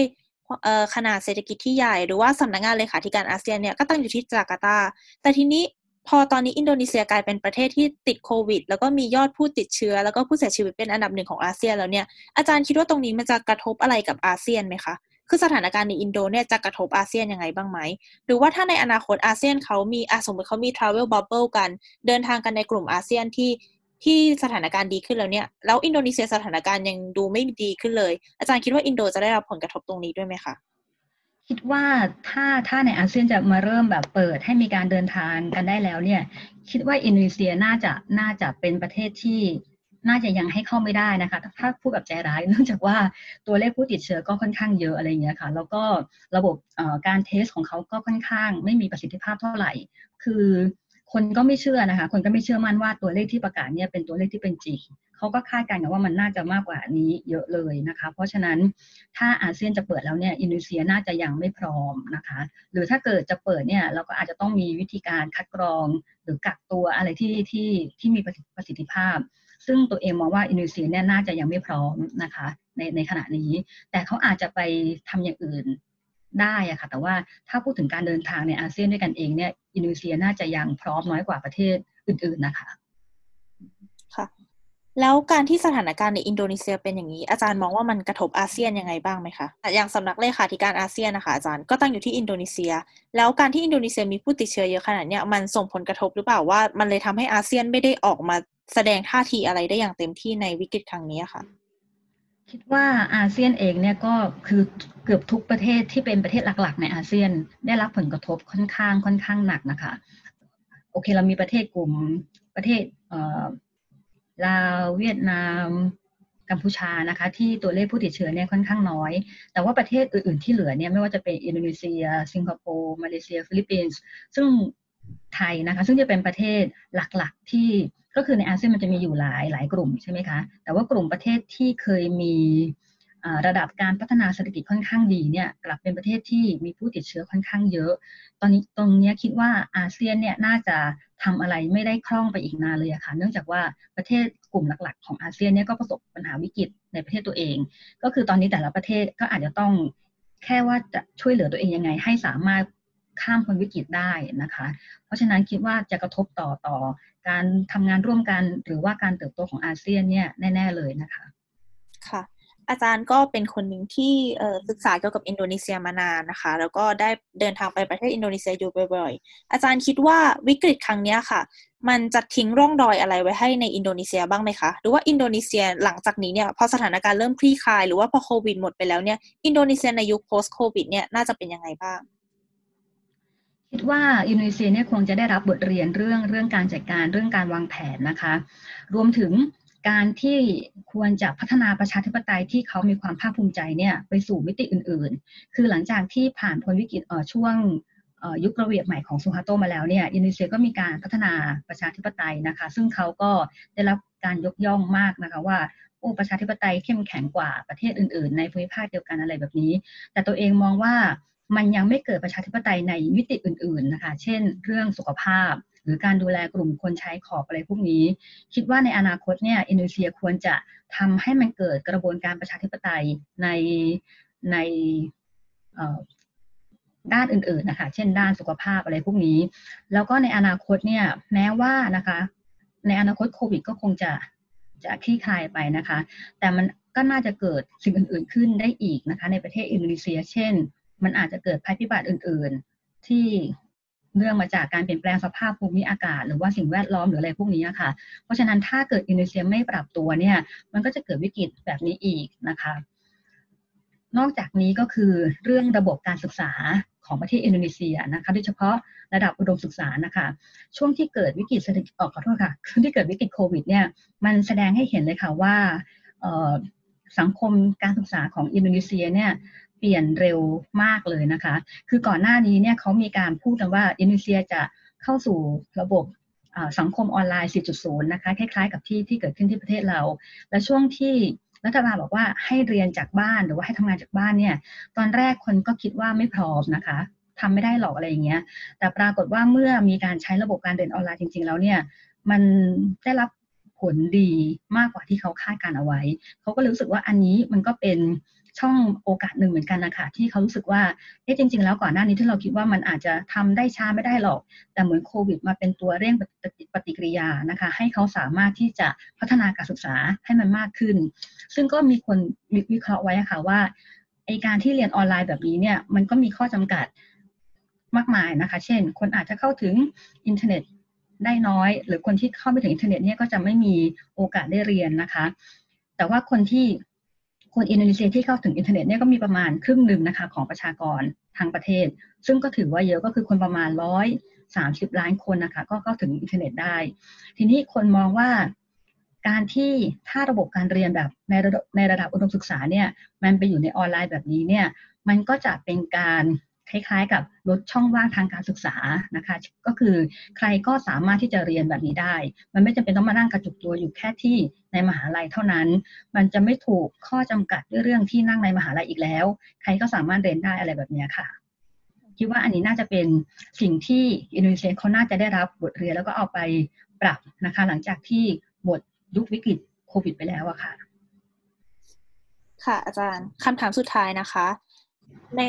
ขนาดเศรษฐกิจที่ใหญ่หรือว่าสำนักงานเลขาธิการอาเซียนเนี่ยก็ตั้งอยู่ที่จาการ์ตาแต่ทีนี้พอตอนนี้อินโดนีเซียกลายเป็นประเทศที่ติดโควิดแล้วก็มียอดผู้ติดเชื้อแล้วก็ผู้เสียชีวิตเป็นอันดับหนึ่งของอาเซียนแล้วเนี่ยอาจารย์คิดว่าตรงนี้มันจะกระทบอะไรกับอาเซียนไหมคะคือสถานการณ์ในอินโดเนี่ยจะกระทบอาเซียนยังไงบ้างไหมหรือว่าถ้าในอนาคตอาเซียนเขามีสมมติเขามี travel bubble กันเดินทางกันในกลุ่มอาเซียนที่ที่สถานการณ์ดีขึ้นแล้วเนี่ยแล้วอินโดนีเซียสถานการณ์ยังดูไม่ดีขึ้นเลยอาจารย์คิดว่าอินโดจะได้รับผลกระทบตรงนี้ด้วยไหมคะคิดว่าถ้าถ้าในอาเซียนจะมาเริ่มแบบเปิดให้มีการเดินทางกันได้แล้วเนี่ยคิดว่าอินโดนีเซียน่าจะน่าจะเป็นประเทศที่น่าจะยังให้เข้าไม่ได้นะคะถ้าพูดแบบใจร้ายเนื่องจากว่าตัวเลขผู้ติดเชื้อก็ค่อนข้างเยอะอะไรอย่างเงี้ยค่ะแล้วก็ระบบการเทสของเขาก็ค่อนข้างไม่มีประสิทธิภาพเท่าไหร่คือ คนก็ไม่เชื่อนะคะคนก็ไม่เชื่อมั่นว่าตัวเลขที่ประกาศเนี่ยเป็นตัวเลขที่เป็นจริงเขาก็คาดการณ์กันว่ามันน่าจะมากกว่านี้เยอะเลยนะคะเพราะฉะนั้นถ้าอาเซียนจะเปิดแล้วเนี่ยอินโดนีเซียน่าจะยังไม่พร้อมนะคะหรือถ้าเกิดจะเปิดเนี่ยเราก็อาจจะต้องมีวิธีการคัดกรองหรือกักตัวอะไรที่ที่ที่มีประสิทธิภาพซึ่งตัวเองมองว่าอินโดนีเซียเนี่ยน่าจะยังไม่พร้อมนะคะในในขณะนี้แต่เขาอาจจะไปทำอย่างอื่นได้อะค่ะแต่ว่าถ้าพูดถึงการเดินทางในอาเซียนด้วยกันเองเนี่ยอินโดนีเซียน่าจะยังพร้อมน้อยกว่าประเทศอื่นๆนะคะค่ะแล้วการที่สถานการณ์ในอินโดนีเซียเป็นอย่างนี้อาจารย์มองว่ามันกระทบอาเซียนยังไงบ้างไหมคะอย่างสำนักเลขาธิการอาเซียนนะคะอาจารย์ก็ตั้งอยู่ที่อินโดนีเซียแล้วการที่อินโดนีเซียมีผู้ติดเชื้อเยอะขนาดนี้มันส่งผลกระทบหรือเปล่าว่ามันเลยทำให้อาเซียนไม่ได้ออกมาแสดงท่าทีอะไรได้อย่างเต็มที่ในวิกฤตครั้งนี้ค่ะคิดว่าอาเซียนเองเนี่ยก็คือเกือบทุกประเทศที่เป็นประเทศหลักๆในอาเซียนได้รับผลกระทบค่อนข้างค่อนข้างหนักนะคะโอเคเรามีประเทศกลุ่มประเทศลาวเวียดนามกัมพูชานะคะที่ตัวเลขผู้ติดเชื้อเนี่ยค่อนข้างน้อยแต่ว่าประเทศอื่นๆที่เหลือเนี่ยไม่ว่าจะเป็นอินโดนีเซียสิงคโปร์มาเลเซียฟิลิปปินส์ซึ่งไทยนะคะซึ่งจะเป็นประเทศหลักๆที่ก็คือในอาเซียนมันจะมีอยู่หลายหลายกลุ่มใช่ไหมคะแต่ว่ากลุ่มประเทศที่เคยมีระดับการพัฒนาเศรษฐกิจค่อนข้างดีเนี่ยกลับเป็นประเทศที่มีผู้ติดเชื้อค่อนข้างเยอะตอนนี้ตรงนี้คิดว่าอาเซียนเนี่ยน่าจะทำอะไรไม่ได้คล่องไปอีกนานเลยค่ะเนื่องจากว่าประเทศกลุ่มหลักๆของอาเซียนเนี่ยก็ประสบปัญหาวิกฤตในประเทศตัวเองก็คือตอนนี้แต่ละประเทศก็อาจจะต้องแค่ว่าจะช่วยเหลือตัวเองยังไงให้สามารถข้ามพ้นวิกฤตได้นะคะเพราะฉะนั้นคิดว่าจะกระทบต่อต่อการทำงานร่วมกันหรือว่าการเติบโตของอาเซียนเนี่ยแน่ๆเลยนะคะค่ะอาจารย์ก็เป็นคนหนึ่งที่ศึกษาเกี่ยวกับอินโดนีเซียมานานนะคะแล้วก็ได้เดินทางไปประเทศอินโดนีเซียอยู่บ่อยๆอาจารย์คิดว่าวิกฤตครั้งนี้ค่ะมันจะทิ้งร่องรอยอะไรไว้ให้ในอินโดนีเซียบ้างไหมคะหรือว่าอินโดนีเซียหลังจากนี้เนี่ยพอสถานการณ์เริ่มคลี่คลายหรือว่าพอโควิดหมดไปแล้วเนี่ยอินโดนีเซียในยุค post covid เนี่ยน่าจะเป็นยังไงบ้างคิดว่าอินโดนีเซียเนี่ยคงจะได้รับบทเรียนเรื่องเรื่องการจัดการเรื่องการวางแผนนะคะรวมถึงการที่ควรจะพัฒนาประชาธิปไตยที่เขามีความภาคภูมิใจเนี่ยไปสู่มิติอื่นๆคือหลังจากที่ผ่านพ้นวิกฤตช่วงยุคระเบียบใหม่ของซูฮาโตมาแล้วเนี่ยอินโดนีเซียก็มีการพัฒนาประชาธิปไตยนะคะซึ่งเขาก็ได้รับการยกย่องมากนะคะว่าโอ้ประชาธิปไตยเข้มแข็งกว่าประเทศอื่นๆในภูมิภาคเดียวกันอะไรแบบนี้แต่ตัวเองมองว่ามันยังไม่เกิดประชาธิปไตยในมิติอื่นๆนะคะเช่นเรื่องสุขภาพหรือการดูแลกลุ่มคนใช้ขอบอะไรพวกนี้คิดว่าในอนาคตเนี่ยอินโดนีเซียควรจะทำให้มันเกิดกระบวนการประชาธิปไตยในในด้านอื่นๆนะคะเช่นด้านสุขภาพอะไรพวกนี้แล้วก็ในอนาคตเนี่ยแม้ว่านะคะในอนาคตโควิดก็คงจะจะคลี่คลายไปนะคะแต่มันก็น่าจะเกิดสิ่งอื่นๆขึ้นได้อีกนะคะในประเทศอินโดนีเซียเช่นมันอาจจะเกิดภัยพิบัติอื่นๆที่เนื่องมาจากการเปลี่ยนแปลงสภาพภูมิอากาศหรือว่าสิ่งแวดล้อมหรืออะไรพวกนี้นะคะเพราะฉะนั้นถ้าเกิดอินโดนีเซียไม่ปรับตัวเนี่ยมันก็จะเกิดวิกฤตแบบนี้อีกนะคะนอกจากนี้ก็คือเรื่องระบบการศึกษาของประเทศอินโดนีเซียนะคะโดยเฉพาะระดับอุดมศึกษานะคะช่วงที่เกิดวิกฤตเศรษฐกิจออกขอโทษค่ะช่วงที่เกิดวิกฤตโควิดเนี่ยมันแสดงให้เห็นเลยค่ะว่าสังคมการศึกษาของอินโดนีเซียเนี่ยเปลี่ยนเร็วมากเลยนะคะคือก่อนหน้านี้เนี่ยเขามีการพูดกันว่าอินโดนีเซียจะเข้าสู่ระบบสังคมออนไลน์ สี่จุดศูนย์ นะคะคล้ายๆกับที่ที่เกิดขึ้นที่ประเทศเราและช่วงที่รัฐบาลบอกว่าให้เรียนจากบ้านหรือว่าให้ทำงานจากบ้านเนี่ยตอนแรกคนก็คิดว่าไม่พร้อมนะคะทำไม่ได้หรอกอะไรอย่างเงี้ยแต่ปรากฏว่าเมื่อมีการใช้ระบบการเรียนออนไลน์จริงๆแล้วเนี่ยมันได้รับผลดีมากกว่าที่เขาคาดการเอาไว้เขาก็รู้สึกว่าอันนี้มันก็เป็นช่องโอกาสหนึ่งเหมือนกันนะคะที่เขารู้สึกว่าเอ๊ะจริงๆแล้วก่อนหน้านี้ที่เราคิดว่ามันอาจจะทำได้ช้าไม่ได้หรอกแต่เหมือนโควิดมาเป็นตัวเร่งปฏิกิริยานะคะให้เขาสามารถที่จะพัฒนาการศึกษาให้มันมากขึ้นซึ่งก็มีคนวิเคราะห์ไว้ค่ะว่าไอ้การที่เรียนออนไลน์แบบนี้เนี่ยมันก็มีข้อจำกัดมากมายนะคะเช่นคนอาจจะเข้าถึงอินเทอร์เน็ตได้น้อยหรือคนที่เข้าไปถึงอินเทอร์เน็ตเนี่ยก็จะไม่มีโอกาสได้เรียนนะคะแต่ว่าคนที่คนอินโดนีเซียที่เข้าถึงอินเทอร์เน็ตเนี่ยก็มีประมาณครึ่งหนึ่งนะคะของประชากรทางประเทศซึ่งก็ถือว่าเยอะก็คือคนประมาณหนึ่งร้อยสามสิบล้านคนนะคะก็เข้าถึงอินเทอร์เน็ตได้ทีนี้คนมองว่าการที่ถ้าระบบการเรียนแบบในระดับในระดับอุดมศึกษาเนี่ยมันไปอยู่ในออนไลน์แบบนี้เนี่ยมันก็จะเป็นการ คล้ายๆกับลดช่องว่างทางการศึกษานะคะก็คือใครก็สามารถที่จะเรียนแบบนี้ได้มันไม่จำเป็นต้องมานั่งกระจุกตัวอยู่แค่ที่ในมหาลัยเท่านั้นมันจะไม่ถูกข้อจำกัดด้วยเรื่องที่นั่งในมหาลัยอีกแล้วใครก็สามารถเรียนได้อะไรแบบนี้ค่ะคิดว่าอันนี้น่าจะเป็นสิ่งที่อินโดนีเซียเขาน่าจะได้รับบทเรียนแล้วก็เอาไปปรับนะคะหลังจากที่หมดยุควิกฤตโควิดไปแล้วอะค่ะค่ะอาจารย์คำถามสุดท้ายนะคะใน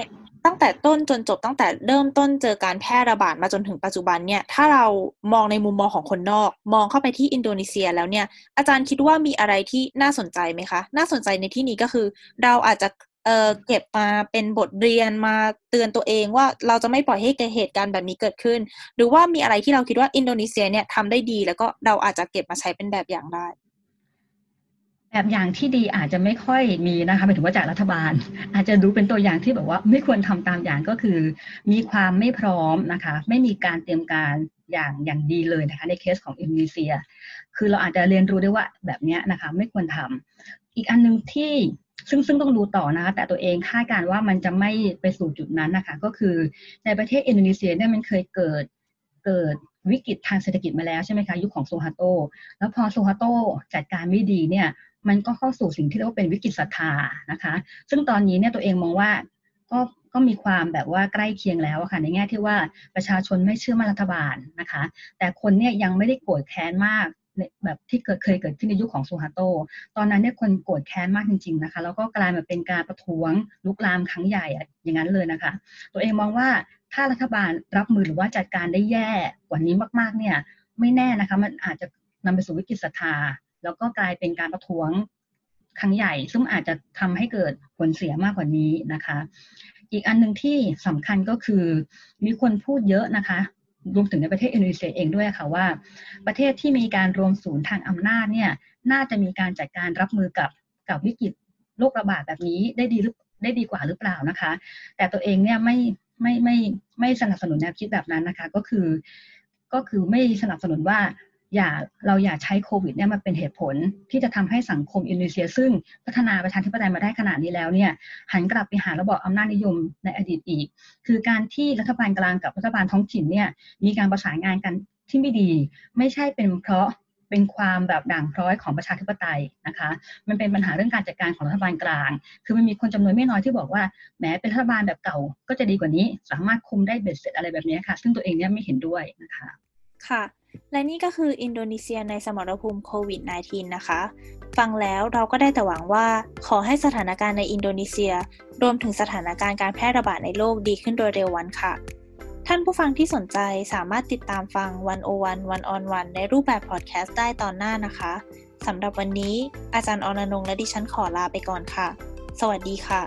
ตั้งแต่ต้นจนจบตั้งแต่เริ่มต้นเจอการแพร่ระบาดมาจนถึงปัจจุบันเนี่ยถ้าเรามองในมุมมองของคนนอกมองเข้าไปที่อินโดนีเซียแล้วเนี่ยอาจารย์คิดว่ามีอะไรที่น่าสนใจไหมคะน่าสนใจในที่นี้ก็คือเราอาจจะเอ่อเก็บมาเป็นบทเรียนมาเตือนตัวเองว่าเราจะไม่ปล่อยให้เกิดเหตุการณ์แบบนี้เกิดขึ้นหรือว่ามีอะไรที่เราคิดว่าอินโดนีเซียเนี่ยทำได้ดีแล้วก็เราอาจจะเก็บมาใช้เป็นแบบอย่างได้แบบอย่างที่ดีอาจจะไม่ค่อยมีนะคะหมายถึงว่าจากรัฐบาลอาจจะดูเป็นตัวอย่างที่แบบว่าไม่ควรทำตามอย่างก็คือมีความไม่พร้อมนะคะไม่มีการเตรียมการอย่างอย่างดีเลยนะคะในเคสของอินโดนีเซียคือเราอาจจะเรียนรู้ได้ว่าแบบนี้นะคะไม่ควรทำอีกอันนึงที่ซึ่งซึ่งต้องดูต่อนะคะแต่ตัวเองคาดการณ์ว่ามันจะไม่ไปสู่จุดนั้นนะคะก็คือในประเทศอินโดนีเซียเนี่ยมันเคยเกิดเกิดวิกฤตทางเศรษฐกิจมาแล้วใช่ไหมคะยุคของซูฮาโตแล้วพอซูฮาโตจัดการไม่ดีเนี่ยมันก็เข้าสู่สิ่งที่เรียกว่าเป็นวิกฤตศรัทธานะคะซึ่งตอนนี้เนี่ยตัวเองมองว่าก็ก็มีความแบบว่าใกล้เคียงแล้วค่ะในแง่ที่ว่าประชาชนไม่เชื่อมั่นรัฐบาลนะคะแต่คนเนี่ยยังไม่ได้โกรธแค้นมากแบบที่เกิดเคยเกิดขึ้นในยุคของซูฮาโตตอนนั้นเนี่ยคนโกรธแค้นมากจริงๆนะคะแล้วก็กลายมาเป็นการประท้วงลุกลามครั้งใหญ่อย่างนั้นเลยนะคะตัวเองมองว่าถ้ารัฐบาลรับมือหรือว่าจัดการได้แย่กว่านี้มากๆเนี่ยไม่แน่นะคะมันอาจจะนำไปสู่วิกฤตศรัทธาแล้วก็กลายเป็นการประท้วงครั้งใหญ่ซึ่งอาจจะทำให้เกิดผลเสียมากกว่านี้นะคะอีกอันนึงที่สำคัญก็คือมีคนพูดเยอะนะคะรวมถึงในประเทศอินโดนีเซียเองด้วยค่ะว่าประเทศที่มีการรวมศูนย์ทางอำนาจเนี่ยน่าจะมีการจัดการรับมือกับกับวิกฤตโรคระบาดแบบนี้ได้ดีได้ดีกว่าหรือเปล่านะคะแต่ตัวเองเนี่ยไม่ไม่ไม่ไม่สนับสนุนแนวคิดแบบนั้นนะคะก็คือก็คือไม่สนับสนุนว่าอย่าเราอย่าใช้โควิดเนี่ยมาเป็นเหตุผลที่จะทำให้สังคมอินโดนีเซียซึ่งพัฒนาประชาธิปไตยมาได้ขนาดนี้แล้วเนี่ยหันกลับไปหาระบอบอำนาจนิยมในอดีตอีกคือการที่รัฐบาลกลางกับรัฐบาลท้องถิ่นเนี่ยมีการประสานงานกันที่ไม่ดีไม่ใช่เป็นเพราะเป็นความแบบด่างพร้อยของประชาธิปไตยนะคะมันเป็นปัญหาเรื่องการจัดการของรัฐบาลกลางคือมันมีคนจำนวนไม่น้อยที่บอกว่าแม้เป็นรัฐบาลแบบเก่าก็จะดีกว่านี้สามารถคุมได้เบ็ดเสร็จอะไรแบบนี้ค่ะซึ่งตัวเองเนี่ยไม่เห็นด้วยนะคะค่ะและนี่ก็คืออินโดนีเซียในสมรภูมิโควิด สิบเก้า นะคะฟังแล้วเราก็ได้แต่หวังว่าขอให้สถานการณ์ในอินโดนีเซียรวมถึงสถานการณ์การแพร่ระบาดในโลกดีขึ้นโดยเร็ววันค่ะท่านผู้ฟังที่สนใจสามารถติดตามฟังหนึ่งศูนย์หนึ่ง One-on-One ในรูปแบบพอดแคสต์ได้ตอนหน้านะคะสำหรับวันนี้อาจารย์อรณรงค์และดิฉันขอลาไปก่อนค่ะสวัสดีค่ะ